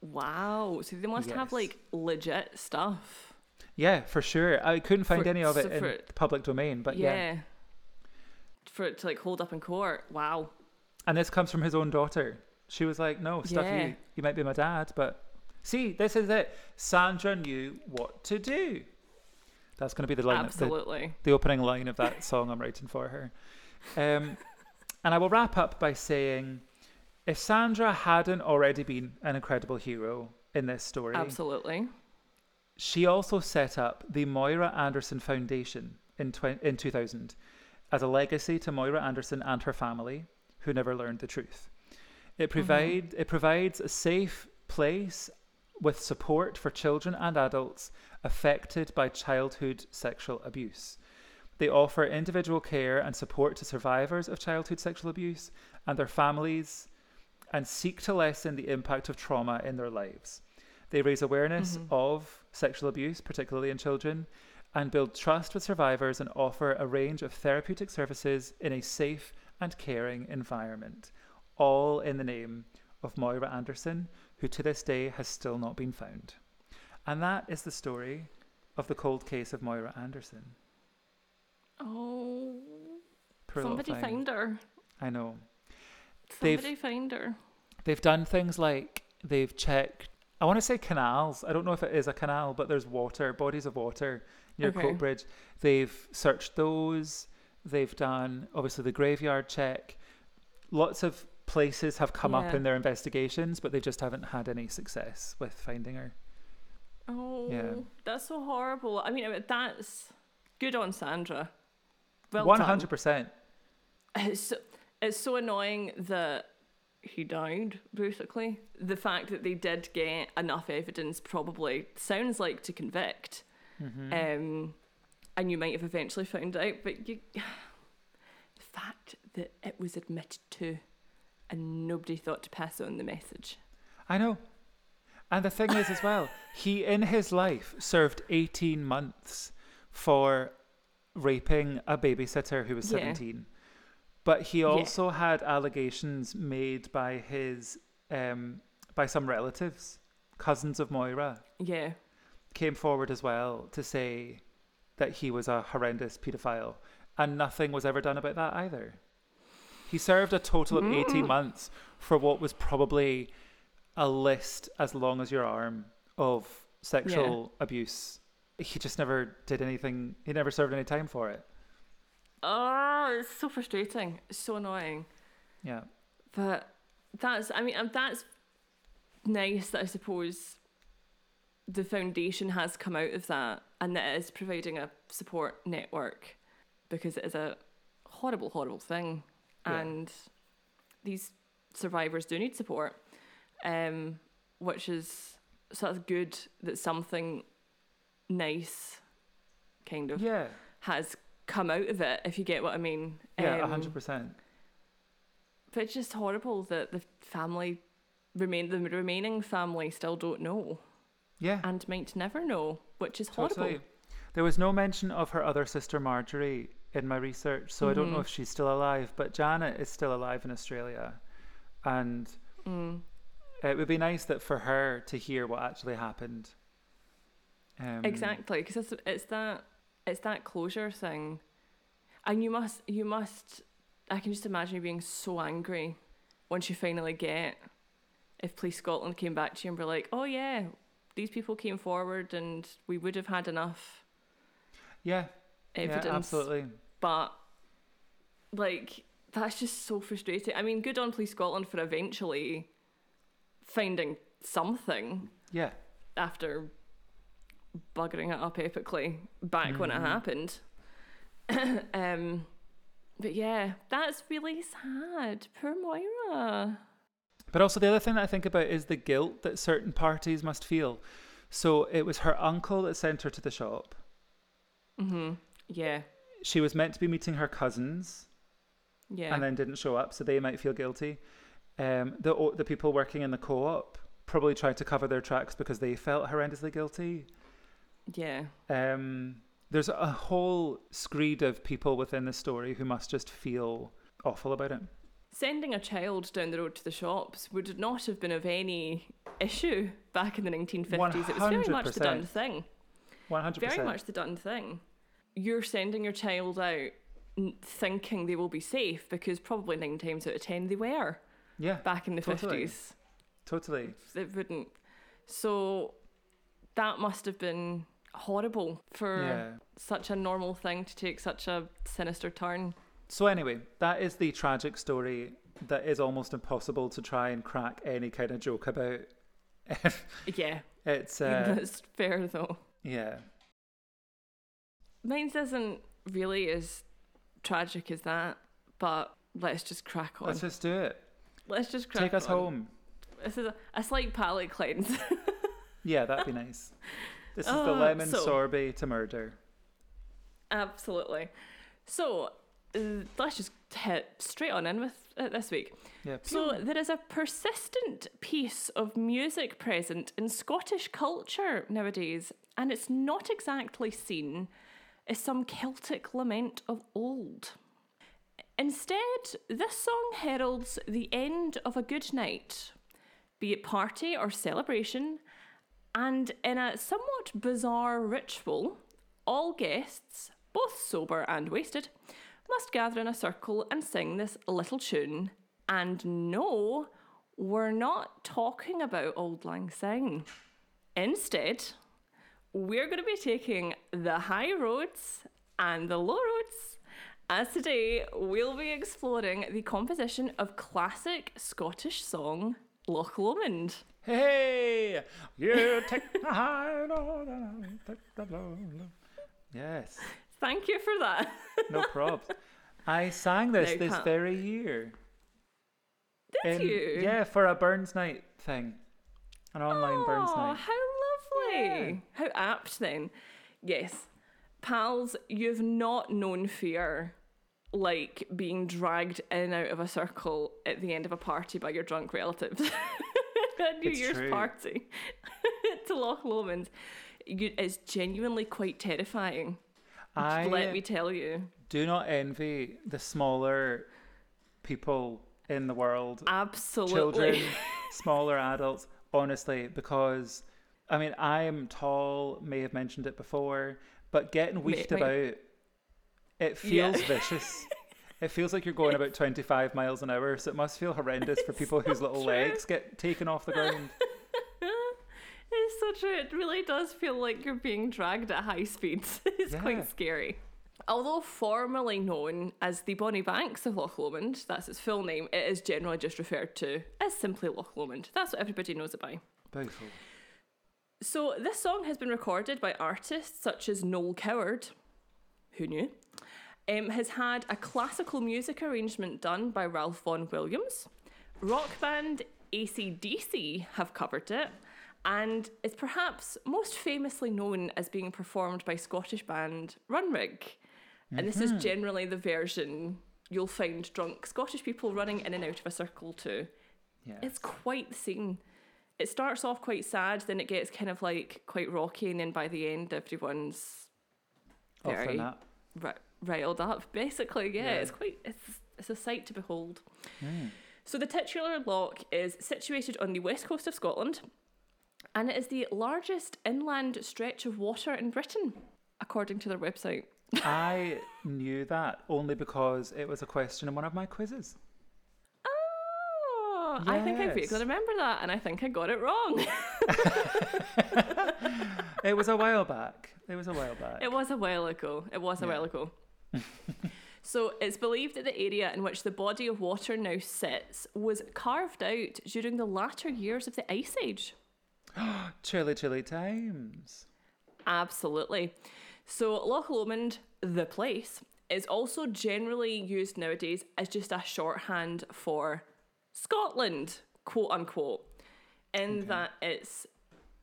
Wow. So they must have, like, legit stuff. Yeah, for sure. I couldn't find any of it in the public domain, but yeah. For it to, like, hold up in court. Wow. And this comes from his own daughter. She was like, no, stuff you. You might be my dad, but... See, this is it. Sandra knew what to do. That's going to be the line. Absolutely. The opening line of that song I'm writing for her. And I will wrap up by saying, if Sandra hadn't already been an incredible hero in this story... Absolutely. She also set up the Moira Anderson Foundation in 2000 as a legacy to Moira Anderson and her family, who never learned the truth. It provides a safe place with support for children and adults affected by childhood sexual abuse. They offer individual care and support to survivors of childhood sexual abuse and their families, and seek to lessen the impact of trauma in their lives. They raise awareness of sexual abuse, particularly in children, and build trust with survivors and offer a range of therapeutic services in a safe and caring environment, all in the name of Moira Anderson, who to this day has still not been found. And that is the story of the cold case of Moira Anderson. Oh, somebody found her. I know. Somebody found her. They've done things like they've checked, I want to say canals. I don't know if it is a canal, but there's water, bodies of water near Coatbridge. They've searched those. They've done, obviously, the graveyard check. Lots of places have come up in their investigations, but they just haven't had any success with finding her. Oh, yeah. That's so horrible. I mean, that's good on Sandra. Well 100%. Done. It's so annoying that he died, basically. The fact that they did get enough evidence probably sounds like to convict. And you might have eventually found out, but the fact that it was admitted to and nobody thought to pass on the message. I know. And the thing is as well, he in his life served 18 months for raping a babysitter who was 17. But he also had allegations made by his by some relatives, cousins of Moira. Yeah. Came forward as well to say that he was a horrendous paedophile, and nothing was ever done about that either. He served a total of 18 months for what was probably a list as long as your arm of sexual abuse. He just never did anything. He never served any time for it. Oh, it's so frustrating. It's so annoying. Yeah. But that's nice that I suppose the foundation has come out of that and that it is providing a support network, because it is a horrible, horrible thing. Yeah. And these survivors do need support, which is sort of good that something nice kind of has come out of it, if you get what I mean. 100%. But it's just horrible that the remaining family still don't know. Yeah. And might never know, which is horrible. Totally. There was no mention of her other sister Marjorie in my research, so I don't know if she's still alive, but Janet is still alive in Australia. And it would be nice that for her to hear what actually happened. Exactly, because it's that closure thing. And you must I can just imagine you being so angry once you finally get, if Police Scotland came back to you and were like, oh yeah, these people came forward and we would have had enough evidence. Yeah, absolutely. But like, that's just so frustrating. I mean, good on Police Scotland for eventually finding something after buggering it up epically back when it happened. But yeah, that's really sad. Poor Moira. But also the other thing that I think about is the guilt that certain parties must feel. So it was her uncle that sent her to the shop. Yeah. She was meant to be meeting her cousins. Yeah. And then didn't show up, so they might feel guilty. The people working in the co-op probably tried to cover their tracks because they felt horrendously guilty. Yeah. There's a whole screed of people within the story who must just feel awful about it. Sending a child down the road to the shops would not have been of any issue back in the 1950s. 100%. It was very much the done thing. 100%. Very much the done thing. You're sending your child out thinking they will be safe, because probably 9 times out of 10 they were. Yeah. Back in the 50s. Totally. It wouldn't. So that must have been horrible for such a normal thing to take such a sinister turn. So anyway, that is the tragic story that is almost impossible to try and crack any kind of joke about. Yeah. It's that's fair though. Yeah. Mine isn't really as tragic as that, but let's just crack on. Let's just do it. Let's just crack on. Take us home. This is a slight palate cleanse. Yeah, that'd be nice. This is the lemon sorbet to murder. Absolutely. So let's just hit straight on in with it this week. Yeah. So there is a persistent piece of music present in Scottish culture nowadays, and it's not exactly seen as some Celtic lament of old. Instead, this song heralds the end of a good night, be it party or celebration, and in a somewhat bizarre ritual, all guests, both sober and wasted, must gather in a circle and sing this little tune. And no, we're not talking about Auld Lang Syne. Instead, we're going to be taking the high roads and the low roads, as today we'll be exploring the composition of classic Scottish song Loch Lomond. Hey, you take the high road and I take the low road. Yes. Thank you for that. No probs. I sang this very year. Did you? Yeah, for a Burns Night thing. An online Burns Night. Oh, how lovely. Yeah. How apt then. Yes. Pals, you've not known fear like being dragged in and out of a circle at the end of a party by your drunk relatives. A New Year's party to Loch Lomond. It's genuinely quite terrifying. Let me tell you. Do not envy the smaller people in the world. Absolutely. Children, smaller adults, honestly, because, I mean, I am tall, may have mentioned it before, but getting weaked about, it feels vicious. It feels like you're going about 25 miles an hour, so it must feel horrendous for people whose little legs get taken off the ground. It's so true. It really does feel like you're being dragged at high speeds. It's quite scary. Although formerly known as the Bonnie Banks of Loch Lomond, that's its full name, it is generally just referred to as simply Loch Lomond. That's what everybody knows it by. Thankful. So this song has been recorded by artists such as Noel Coward, who knew, has had a classical music arrangement done by Ralph Vaughan Williams. Rock band AC/DC have covered it. And it's perhaps most famously known as being performed by Scottish band Runrig. And this is generally the version you'll find drunk Scottish people running in and out of a circle to. Yes. It's quite the scene. It starts off quite sad, then it gets kind of like quite rocky, and then by the end everyone's very riled up. Basically, it's quite it's a sight to behold. Mm. So the titular loch is situated on the west coast of Scotland, and it is the largest inland stretch of water in Britain, according to their website. I knew that only because it was a question in one of my quizzes. Oh, yes. I think I vaguely remember that, and I think I got it wrong. It was a while back. It was a while ago. So it's believed that the area in which the body of water now sits was carved out during the latter years of the Ice Age. Chilly times. Absolutely. So Loch Lomond, the place, is also generally used nowadays as just a shorthand for Scotland, quote unquote, that it's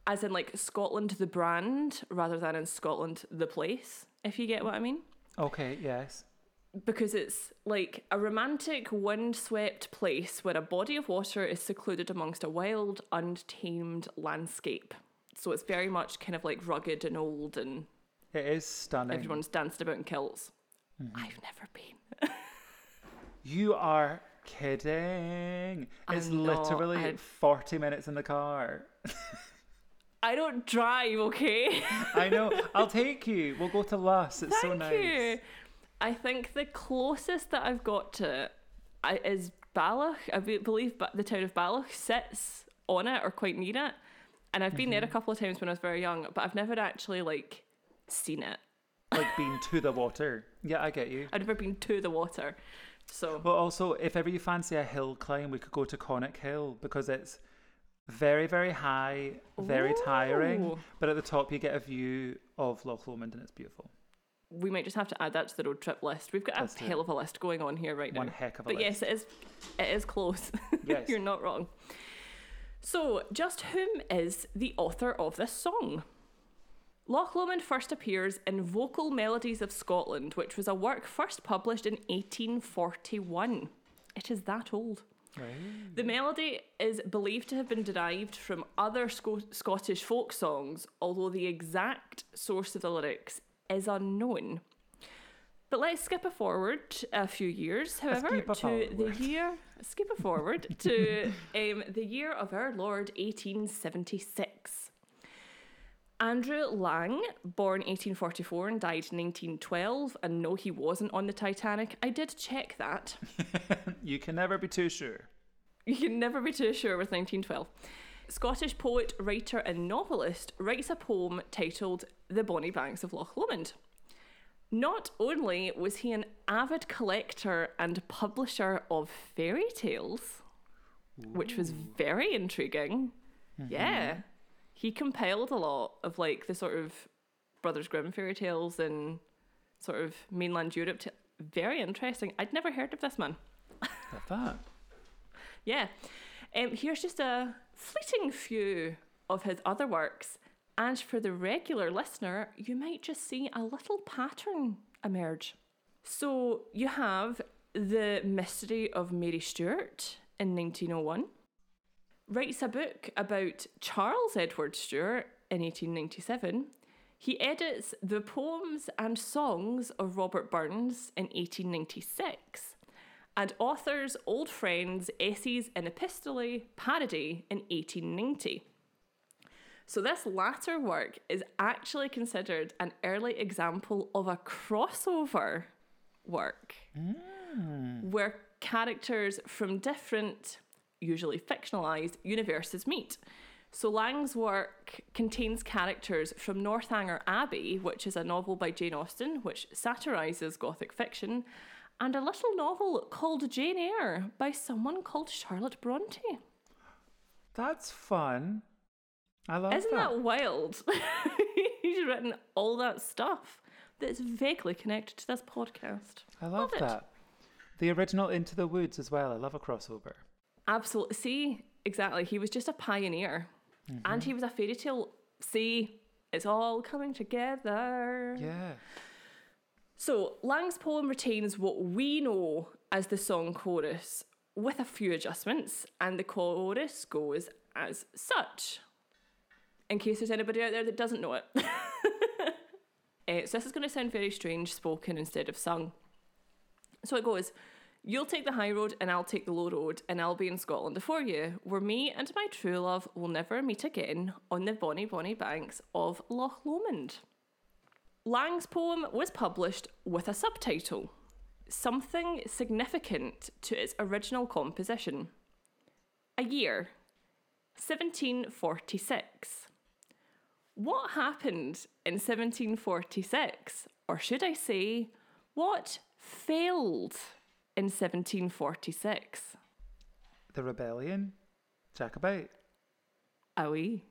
as in like Scotland the brand rather than in Scotland the place, if you get what I mean. Okay, yes. Because it's like a romantic, wind-swept place where a body of water is secluded amongst a wild, untamed landscape. So it's very much kind of like rugged and old, and it is stunning. Everyone's danced about in kilts. Mm-hmm. I've never been. You are kidding. It's literally 40 minutes in the car. I don't drive, okay? I know. I'll take you. We'll go to Luss. It's so nice. Thank you. I think the closest that I've got to is Balloch. I believe the town of Balloch sits on it or quite near it. And I've been there a couple of times when I was very young, but I've never actually like seen it. Like been to the water. Yeah, I get you. I've never been to the water. So. Well, also, if ever you fancy a hill climb, we could go to Connick Hill because it's very, very high, very tiring. But at the top you get a view of Loch Lomond and it's beautiful. we might just have to add that to the road trip list. We've got a hell of a list going on here right now. One heck of a list. But yes, it is close. Yes. You're not wrong. So, just whom is the author of this song? Loch Lomond first appears in Vocal Melodies of Scotland, which was a work first published in 1841. It is that old. Right. The melody is believed to have been derived from other Scottish folk songs, although the exact source of the lyrics is unknown. But let's skip a forward a few years, however, the year of our Lord, 1876. Andrew Lang, born 1844 and died 1912, and no, he wasn't on the Titanic. I did check that. You can never be too sure. You can never be too sure with 1912. Scottish poet, writer and novelist, writes a poem titled The Bonnie Banks of Loch Lomond. Not only was he an avid collector and publisher of fairy tales, ooh, which was very intriguing, mm-hmm, yeah. He compiled a lot of like the sort of Brothers Grimm fairy tales and sort of mainland Europe. Very interesting. I'd never heard of this man. Love that. Yeah. Here's just a fleeting few of his other works. And for the regular listener, you might just see a little pattern emerge. So you have The Mystery of Mary Stuart in 1901. Writes a book about Charles Edward Stuart in 1897. He edits the poems and songs of Robert Burns in 1896 and authors Old Friends, Essays in Epistolary Parody in 1890. So this latter work is actually considered an early example of a crossover work where characters from different, usually fictionalised, universes meet. So Lang's work contains characters from Northanger Abbey, which is a novel by Jane Austen, which satirises Gothic fiction, and a little novel called Jane Eyre by someone called Charlotte Brontë. That's fun. I love that. Isn't that wild? He's written all that stuff that's vaguely connected to this podcast. I love that. The original Into the Woods as well. I love a crossover. Absolutely. See, exactly. He was just a pioneer. Mm-hmm. And he was a fairy tale. See, it's all coming together. Yeah. So Lang's poem retains what we know as the song chorus with a few adjustments. And the chorus goes as such. In case there's anybody out there that doesn't know it. So this is going to sound very strange spoken instead of sung. So it goes... You'll take the high road and I'll take the low road and I'll be in Scotland before you, where me and my true love will never meet again on the bonny, bonny banks of Loch Lomond. Lang's poem was published with a subtitle, something significant to its original composition. A year, 1746. What happened in 1746? Or should I say, what failed? In 1746. The rebellion? Jacobite? Aye.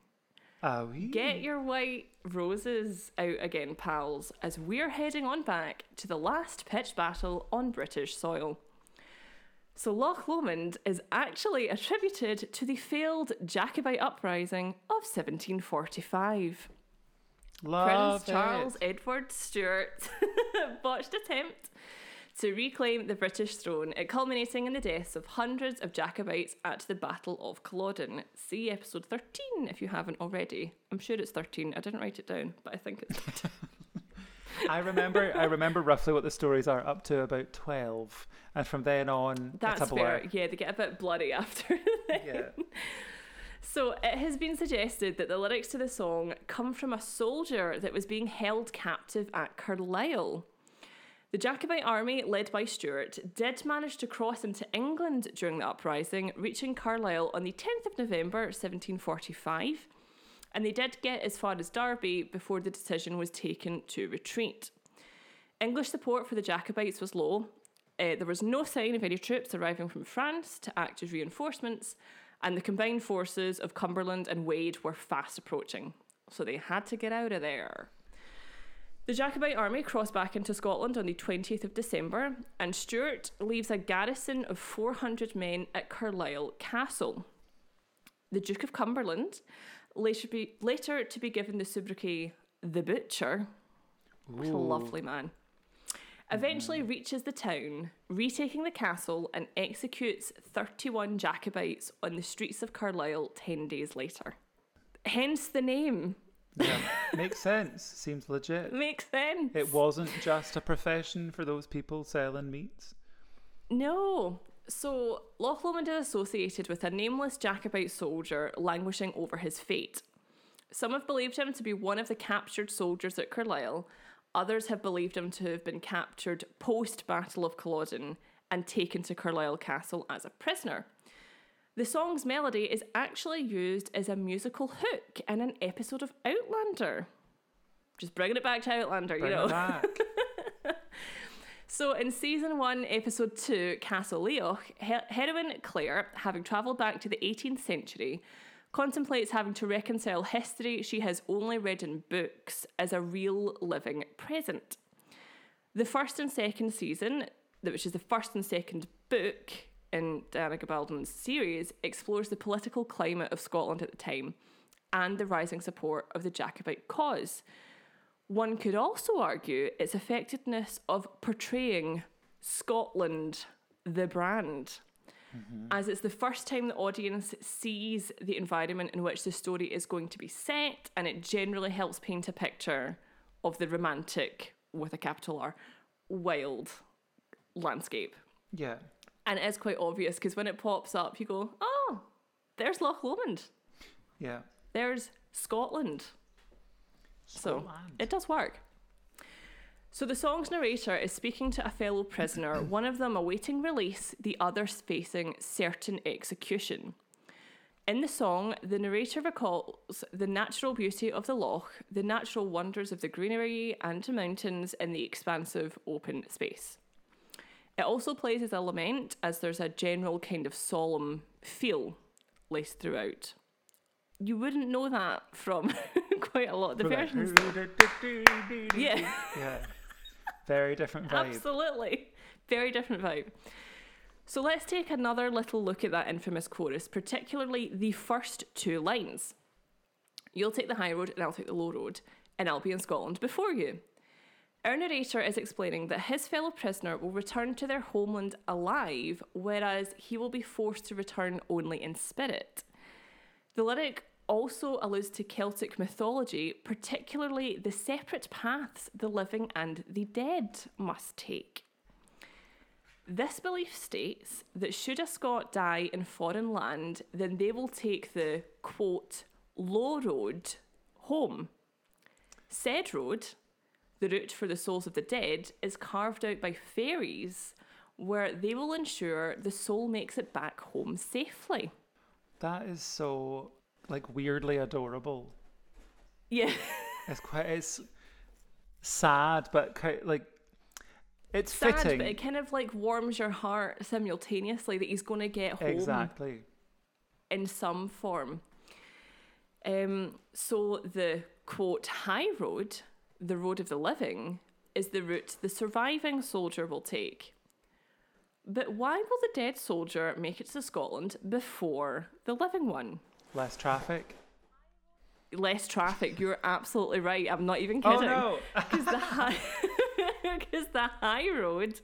Get your white roses out again, pals, as we're heading on back to the last pitched battle on British soil. So Loch Lomond is actually attributed to the failed Jacobite uprising of 1745. Love Prince Charles Edward Stuart botched attempt to reclaim the British throne, it culminating in the deaths of hundreds of Jacobites at the Battle of Culloden. See episode 13 if you haven't already. I'm sure it's 13. I didn't write it down, but I think it's 13. I remember roughly what the stories are up to about 12, and from then on, it's a blur. Fair. Yeah, they get a bit bloody after then. Yeah. So it has been suggested that the lyrics to the song come from a soldier that was being held captive at Carlisle. The Jacobite army, led by Stuart, did manage to cross into England during the uprising, reaching Carlisle on the 10th of November 1745, and they did get as far as Derby before the decision was taken to retreat. English support for the Jacobites was low. There was no sign of any troops arriving from France to act as reinforcements, and the combined forces of Cumberland and Wade were fast approaching, so they had to get out of there. The Jacobite army crossed back into Scotland on the 20th of December, and Stuart leaves a garrison of 400 men at Carlisle Castle. The Duke of Cumberland, later to be given the sobriquet The Butcher, what a lovely man, eventually reaches the town, retaking the castle, and executes 31 Jacobites on the streets of Carlisle 10 days later. Hence the name. Yeah, makes sense. Seems legit. Makes sense. It wasn't just a profession for those people selling meats. No. So Loch Lomond is associated with a nameless Jacobite soldier languishing over his fate. Some have believed him to be one of the captured soldiers at Carlisle. Others have believed him to have been captured post Battle of Culloden and taken to Carlisle Castle as a prisoner. The song's melody is actually used as a musical hook in an episode of Outlander. Just bringing it back to Outlander, Back. So in season 1, episode 2, Castle Leoch, heroine Claire, having travelled back to the 18th century, contemplates having to reconcile history she has only read in books as a real living present. The first and second season, which is the first and second book in Diana Gabaldon's series, explores the political climate of Scotland at the time and the rising support of the Jacobite cause. One could also argue its effectiveness of portraying Scotland, the brand, as it's the first time the audience sees the environment in which the story is going to be set, and it generally helps paint a picture of the romantic, with a capital R, wild landscape. Yeah. And it is quite obvious, because when it pops up, you go, oh, there's Loch Lomond. Yeah. There's Scotland. So it does work. So the song's narrator is speaking to a fellow prisoner, one of them awaiting release, the other facing certain execution. In the song, the narrator recalls the natural beauty of the loch, the natural wonders of the greenery and the mountains in the expansive open space. It also plays as a lament, as there's a general kind of solemn feel laced throughout. You wouldn't know that from quite a lot of the versions. Yeah. Very different vibe. Absolutely. Very different vibe. So let's take another little look at that infamous chorus, particularly the first two lines. You'll take the high road and I'll take the low road, and I'll be in Scotland before you. Our narrator is explaining that his fellow prisoner will return to their homeland alive, whereas he will be forced to return only in spirit. The lyric also alludes to Celtic mythology, particularly the separate paths the living and the dead must take. This belief states that should a Scot die in foreign land, then they will take the, quote, low road home. Said road, the route for the souls of the dead, is carved out by fairies, where they will ensure the soul makes it back home safely. That is so, like, weirdly adorable. Yeah. It's sad, but quite, like, it's sad, fitting. Sad, but it kind of, like, warms your heart simultaneously that he's going to get home. Exactly. In some form. So the, quote, high road, the road of the living, is the route the surviving soldier will take. But why will the dead soldier make it to Scotland before the living one? Less traffic. Less traffic, you're absolutely right. I'm not even kidding. Oh, no! Because the high road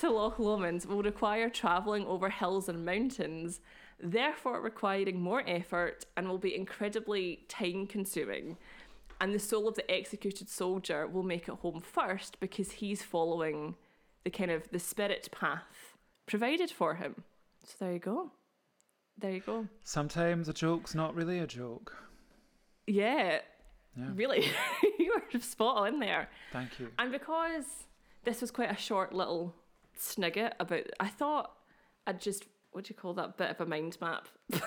to Loch Lomond will require travelling over hills and mountains, therefore requiring more effort and will be incredibly time-consuming. And the soul of the executed soldier will make it home first because he's following the spirit path provided for him. So there you go. There you go. Sometimes a joke's not really a joke. Yeah. Really. You were spot on there. Thank you. And because this was quite a short little snigget about, I thought I'd just, what do you call that bit of a mind map? You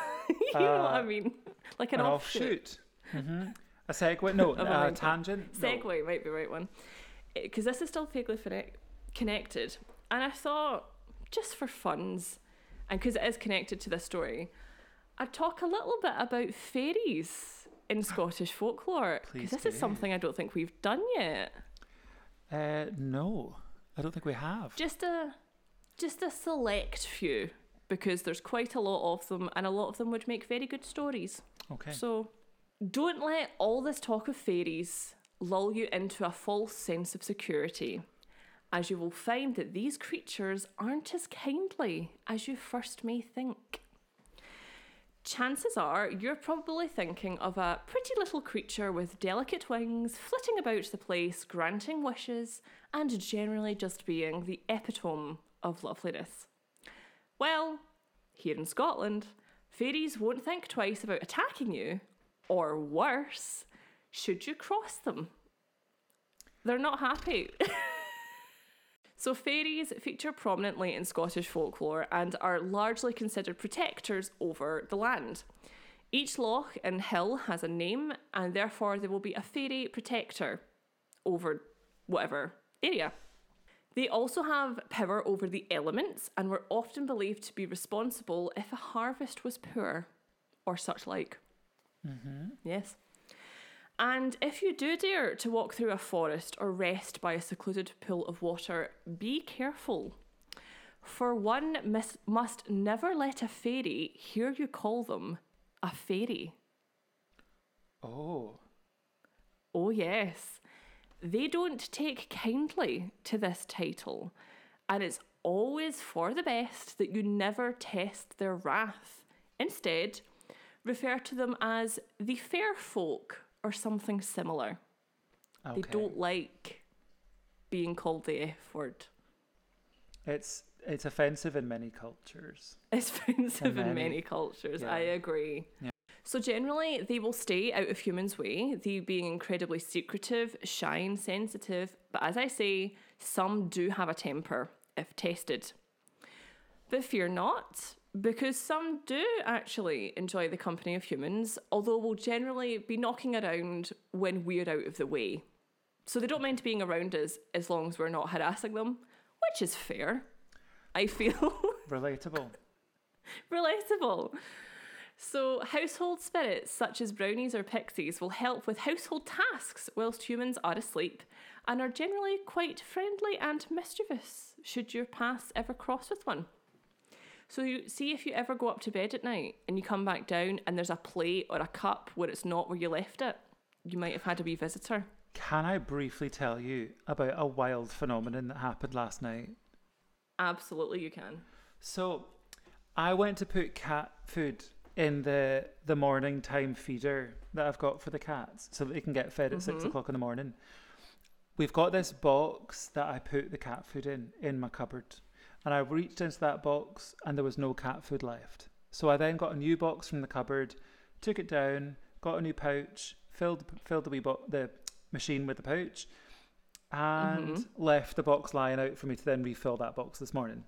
know what I mean? Like an offshoot. Mm-hmm. A segue? No, a tangent? Segue might be the right one. Because this is still vaguely connected. And I thought, just for funs, and because it is connected to this story, I'd talk a little bit about fairies in Scottish folklore. Because this is something I don't think we've done yet. No, I don't think we have. Just a select few, because there's quite a lot of them, and a lot of them would make very good stories. Okay. So don't let all this talk of fairies lull you into a false sense of security, as you will find that these creatures aren't as kindly as you first may think. Chances are you're probably thinking of a pretty little creature with delicate wings flitting about the place, granting wishes, and generally just being the epitome of loveliness. Well, here in Scotland, fairies won't think twice about attacking you, or worse, should you cross them. They're not happy. So fairies feature prominently in Scottish folklore and are largely considered protectors over the land. Each loch and hill has a name, and therefore there will be a fairy protector over whatever area. They also have power over the elements and were often believed to be responsible if a harvest was poor or such like. Mm-hmm. Yes. And if you do dare to walk through a forest or rest by a secluded pool of water, be careful. For one must never let a fairy hear you call them a fairy. Oh. Oh, yes. They don't take kindly to this title, and it's always for the best that you never test their wrath. Instead, refer to them as the fair folk, or something similar. Okay. They don't like being called the F word. It's offensive in many cultures. It's offensive in many cultures, yeah. I agree. Yeah. So generally, they will stay out of humans' way, they being incredibly secretive, shy and sensitive, but as I say, some do have a temper, if tested. But fear not, because some do actually enjoy the company of humans, although will generally be knocking around when we're out of the way. So they don't mind being around us as long as we're not harassing them, which is fair, I feel. Relatable. Relatable. So household spirits such as brownies or pixies will help with household tasks whilst humans are asleep, and are generally quite friendly and mischievous should your paths ever cross with one. So you see, if you ever go up to bed at night and you come back down and there's a plate or a cup where it's not where you left it, you might have had a wee visitor. Can I briefly tell you about a wild phenomenon that happened last night? Absolutely, you can. So I went to put cat food in the morning time feeder that I've got for the cats so that they can get fed at 6 o'clock in the morning. We've got this box that I put the cat food in my cupboard. And I reached into that box and there was no cat food left. So I then got a new box from the cupboard, took it down, got a new pouch, filled the the machine with the pouch, and left the box lying out for me to then refill that box this morning.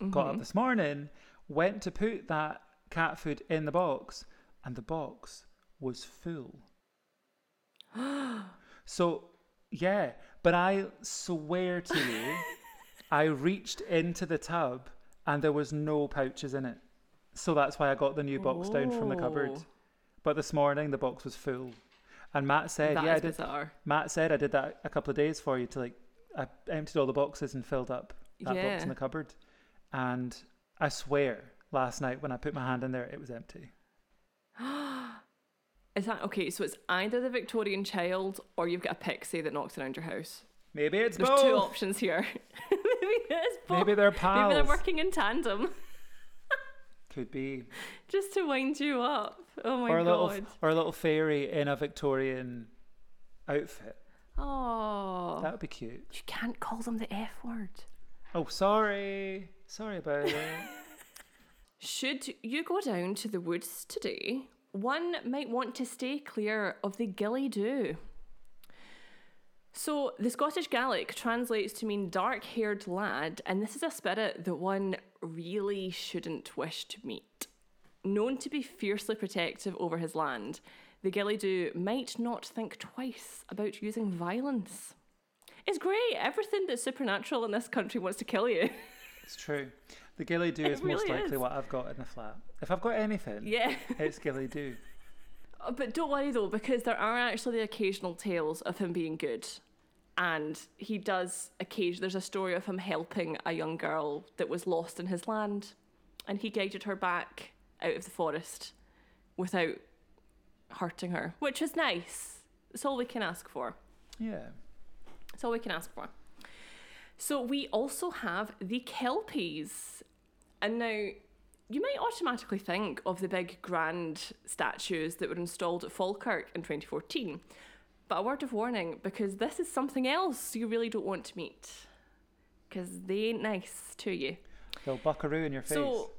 Mm-hmm. Got up this morning, went to put that cat food in the box, and the box was full. So, yeah, but I swear to you... I reached into the tub and there was no pouches in it. So that's why I got the new box down from the cupboard. But this morning the box was full. And Matt said, Matt said, I did that a couple of days for you to I emptied all the boxes and filled up that box in the cupboard. And I swear last night when I put my hand in there, it was empty. Is that okay? So it's either the Victorian child or you've got a pixie that knocks around your house. Maybe it's both. There's two options here. Maybe it's both. Maybe they're pals. Maybe they're working in tandem. Could be. Just to wind you up. Oh my God. Or a little fairy in a Victorian outfit. Oh. That would be cute. You can't call them the F word. Oh, sorry. Sorry about that. Should you go down to the woods today, one might want to stay clear of the Gilly Dew. So the Scottish Gaelic translates to mean dark-haired lad, and this is a spirit that one really shouldn't wish to meet. Known to be fiercely protective over his land, the Gilly Dew might not think twice about using violence. It's great. Everything that's supernatural in this country wants to kill you. It's true. The Gilly Dew is really most likely what I've got in the flat. If I've got anything, it's Gilly Dew. But don't worry though, because there are actually the occasional tales of him being good. And he does occasionally, there's a story of him helping a young girl that was lost in his land, and he guided her back out of the forest without hurting her, which is nice. It's all we can ask for. Yeah. It's all we can ask for. So we also have the Kelpies. And now, you might automatically think of the big grand statues that were installed at Falkirk in 2014. But a word of warning, because this is something else you really don't want to meet. Because they ain't nice to you. They'll buckaroo in your face. So,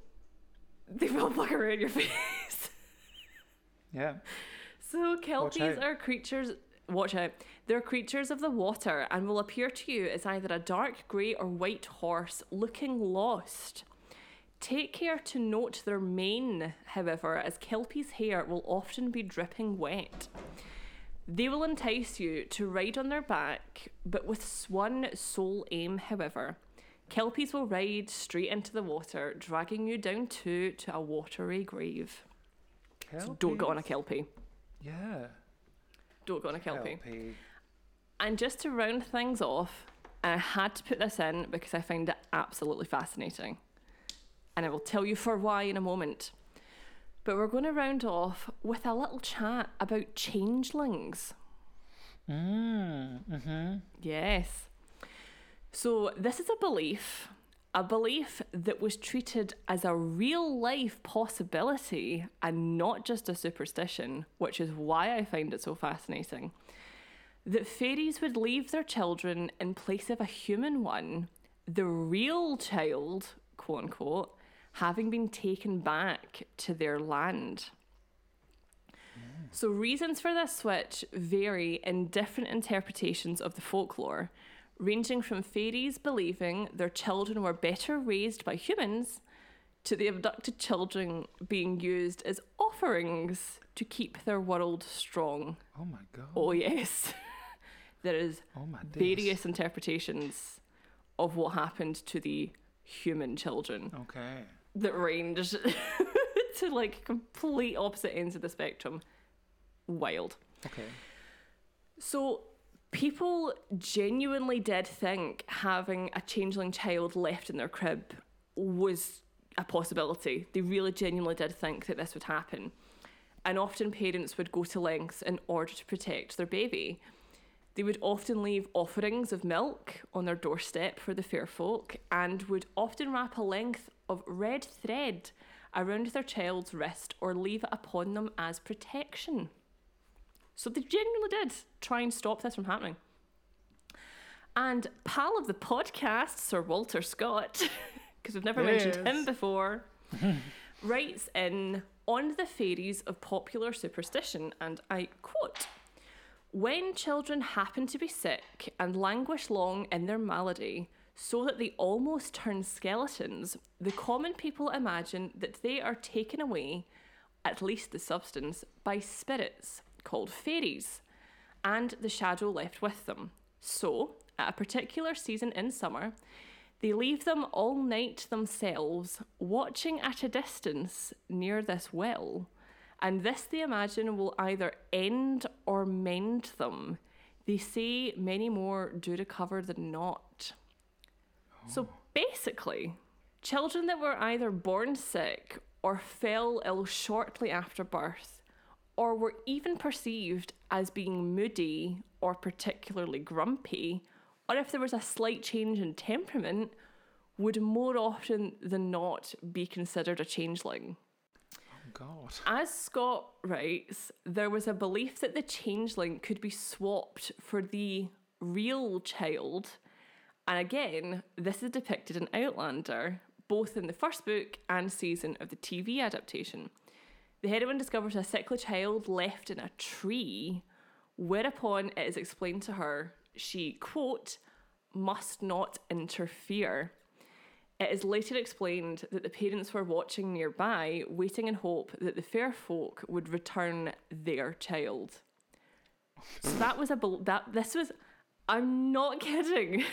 they will buckaroo in your face. Yeah. So Kelpies are creatures... Watch out. They're creatures of the water and will appear to you as either a dark grey or white horse looking lost. Take care to note their mane, however, as Kelpie's hair will often be dripping wet. They will entice you to ride on their back, but with one sole aim, however. Kelpies will ride straight into the water, dragging you down to a watery grave. Kelpies. So don't go on a Kelpie. Yeah. Don't go on a Kelpie. Kelpie. And just to round things off, I had to put this in because I find it absolutely fascinating. And I will tell you for why in a moment. But we're going to round off with a little chat about changelings. Mm-hmm. Yes. So this is a belief that was treated as a real-life possibility and not just a superstition, which is why I find it so fascinating, that fairies would leave their children in place of a human one, the real child, quote-unquote, having been taken back to their land. Mm. So reasons for this switch vary in different interpretations of the folklore, ranging from fairies believing their children were better raised by humans to the abducted children being used as offerings to keep their world strong. Oh my God. Oh yes. There is various interpretations of what happened to the human children. Okay. That ranged to like complete opposite ends of the spectrum. Wild. Okay. So people genuinely did think having a changeling child left in their crib was a possibility. They really genuinely did think that this would happen. And often parents would go to lengths in order to protect their baby. They would often leave offerings of milk on their doorstep for the fair folk and would often wrap a length of red thread around their child's wrist or leave it upon them as protection. So they genuinely did try and stop this from happening. And pal of the podcast, Sir Walter Scott, because we've never mentioned him before, writes in On the Fairies of Popular Superstition, and I quote, "When children happen to be sick and languish long in their malady, so that they almost turn skeletons, the common people imagine that they are taken away, at least the substance, by spirits called fairies, and the shadow left with them. So, at a particular season in summer, they leave them all night themselves, watching at a distance near this well, and this they imagine will either end or mend them. They say many more do recover than not." Oh. So basically, children that were either born sick or fell ill shortly after birth or were even perceived as being moody or particularly grumpy, or if there was a slight change in temperament, would more often than not be considered a changeling. Oh God. As Scott writes, there was a belief that the changeling could be swapped for the real child. And again, this is depicted in Outlander, both in the first book and season of the TV adaptation. The heroine discovers a sickly child left in a tree, whereupon it is explained to her she, quote, "must not interfere." It is later explained that the parents were watching nearby, waiting in hope that the fair folk would return their child. So that was I'm not kidding.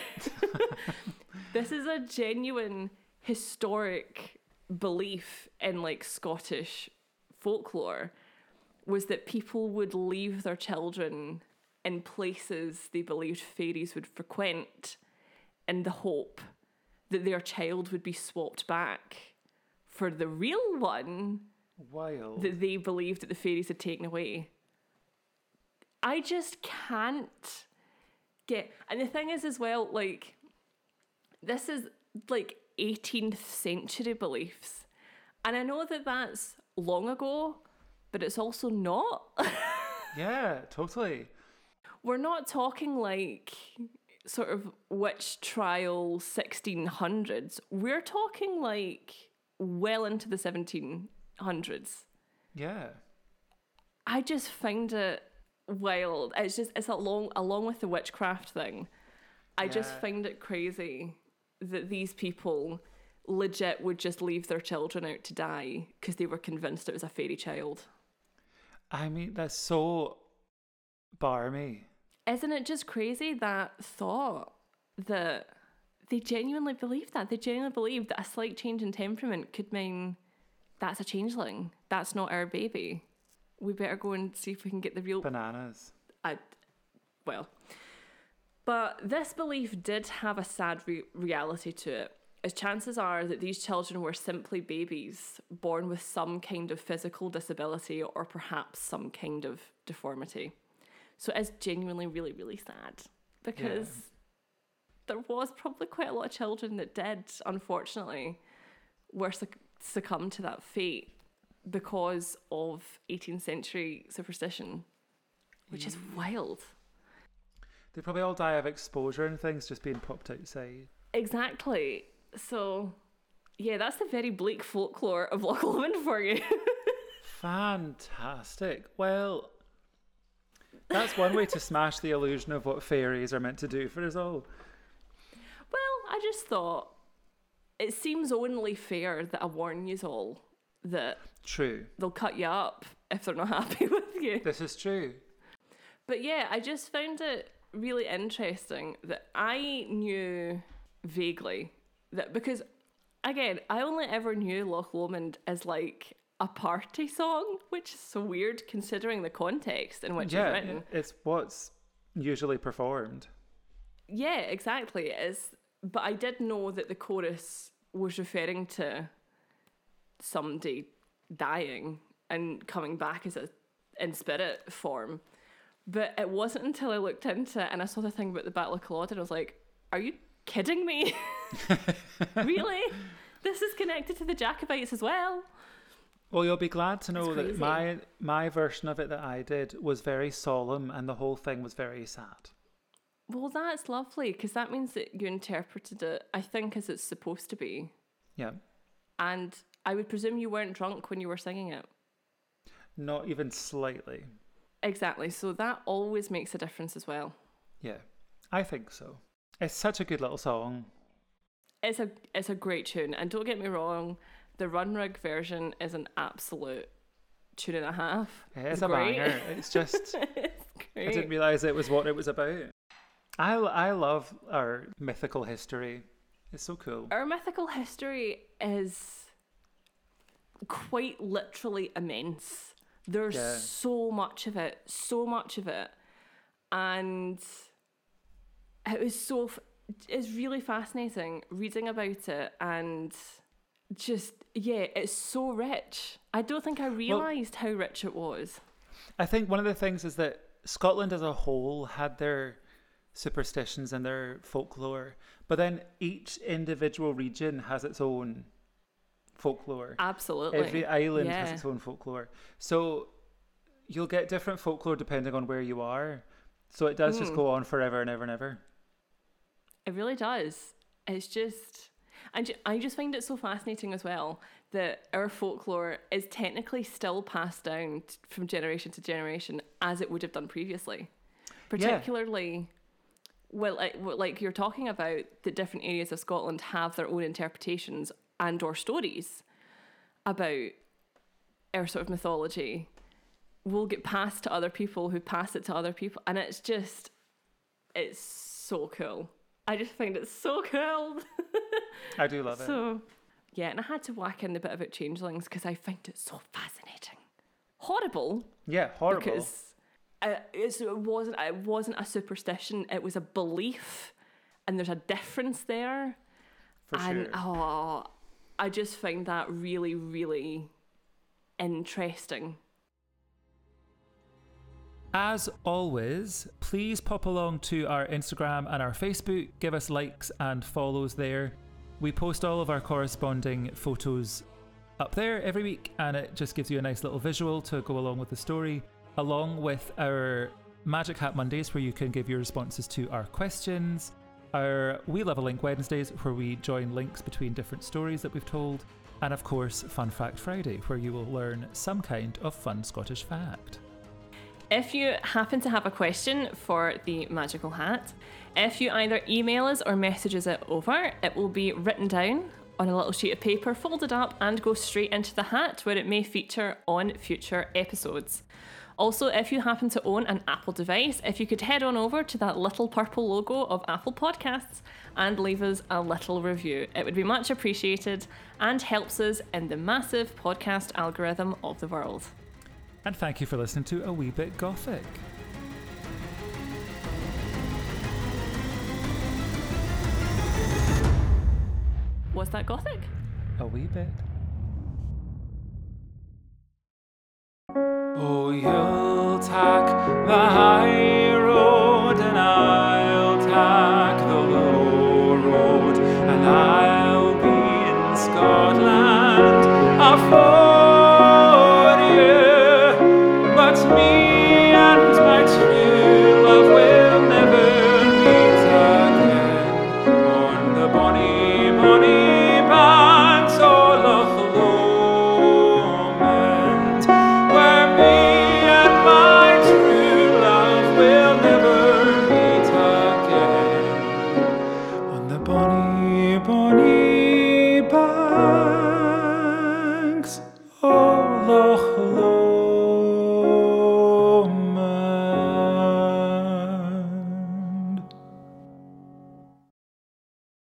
This is a genuine historic belief in like Scottish folklore, was that people would leave their children and places they believed fairies would frequent in the hope that their child would be swapped back for the real one. Wild. That they believed that the fairies had taken away. I just can't get... And the thing is as well, like, this is, like, 18th century beliefs. And I know that that's long ago, but it's also not. Yeah, totally. We're not talking, like, sort of witch trial 1600s. We're talking, like, well into the 1700s. Yeah. I just find it wild. It's just, it's along with the witchcraft thing. I just find it crazy that these people legit would just leave their children out to die because they were convinced it was a fairy child. I mean, that's so barmy. Isn't it just crazy, that thought that they genuinely believed that? They genuinely believed that a slight change in temperament could mean that's a changeling. That's not our baby. We better go and see if we can get the real... Bananas. But this belief did have a sad reality to it, as chances are that these children were simply babies born with some kind of physical disability or perhaps some kind of deformity. So it is genuinely really, really sad because there was probably quite a lot of children that did, unfortunately, were succumbed to that fate because of 18th century superstition, which is wild. They probably all die of exposure and things just being popped outside. Exactly. So, yeah, that's the very bleak folklore of Loch Lomond for you. Fantastic. Well, that's one way to smash the illusion of what fairies are meant to do for us all. Well, I just thought it seems only fair that I warn you all that true. They'll cut you up if they're not happy with you. This is true. But yeah, I just found it really interesting that I knew vaguely that, because, again, I only ever knew Loch Lomond as like a party song, which is so weird considering the context in which it's written. It's what's usually performed. Yeah, exactly. It is. But I did know that the chorus was referring to somebody dying and coming back as in spirit form. But it wasn't until I looked into it and I saw the thing about the Battle of Culloden, I was like, are you kidding me? Really? This is connected to the Jacobites as well. Well, you'll be glad to know that my version of it that I did was very solemn and the whole thing was very sad. Well, that's lovely, because that means that you interpreted it, I think, as it's supposed to be. Yeah. And I would presume you weren't drunk when you were singing it. Not even slightly. Exactly. So that always makes a difference as well. Yeah, I think so. It's such a good little song. It's a great tune. And don't get me wrong, the Runrig version is an absolute tune and a half. It's a banger. It's just... It's great. I didn't realise it was what it was about. I love our mythical history. It's so cool. Our mythical history is quite literally immense. There's so much of it. And it was it's really fascinating reading about it, and just, yeah, it's so rich. I don't think I realised how rich it was. I think one of the things is that Scotland as a whole had their superstitions and their folklore, but then each individual region has its own folklore. Absolutely. Every island has its own folklore. So you'll get different folklore depending on where you are. So it does just go on forever and ever and ever. It really does. It's just... And I just find it so fascinating as well that our folklore is technically still passed down from generation to generation as it would have done previously. Particularly... Yeah. Well, like you're talking about, the different areas of Scotland have their own interpretations and or stories about our sort of mythology. We'll get passed to other people who pass it to other people. And it's just, it's so cool. I just find it so cool. I do love it. So, yeah, and I had to whack in the bit about changelings because I find it so fascinating. Horrible. Yeah, horrible. Because it wasn't a superstition, it was a belief, and there's a difference there. For and sure. Oh, I just find that really, really interesting. As always, please pop along to our Instagram and our Facebook, give us likes and follows there. We post all of our corresponding photos up there every week, and it just gives you a nice little visual to go along with the story, along with our Magic Hat Mondays, where you can give your responses to our questions, our We Love a Link Wednesdays, where we join links between different stories that we've told, and of course Fun Fact Friday, where you will learn some kind of fun Scottish fact. If you happen to have a question for the Magical Hat, if you either email us or message us it over, it will be written down on a little sheet of paper, folded up, and go straight into the hat, where it may feature on future episodes. Also, if you happen to own an Apple device, if you could head on over to that little purple logo of Apple Podcasts and leave us a little review. It would be much appreciated and helps us in the massive podcast algorithm of the world. And thank you for listening to A Wee Bit Gothic. Was that gothic? A wee bit. Oh, you'll tack the high.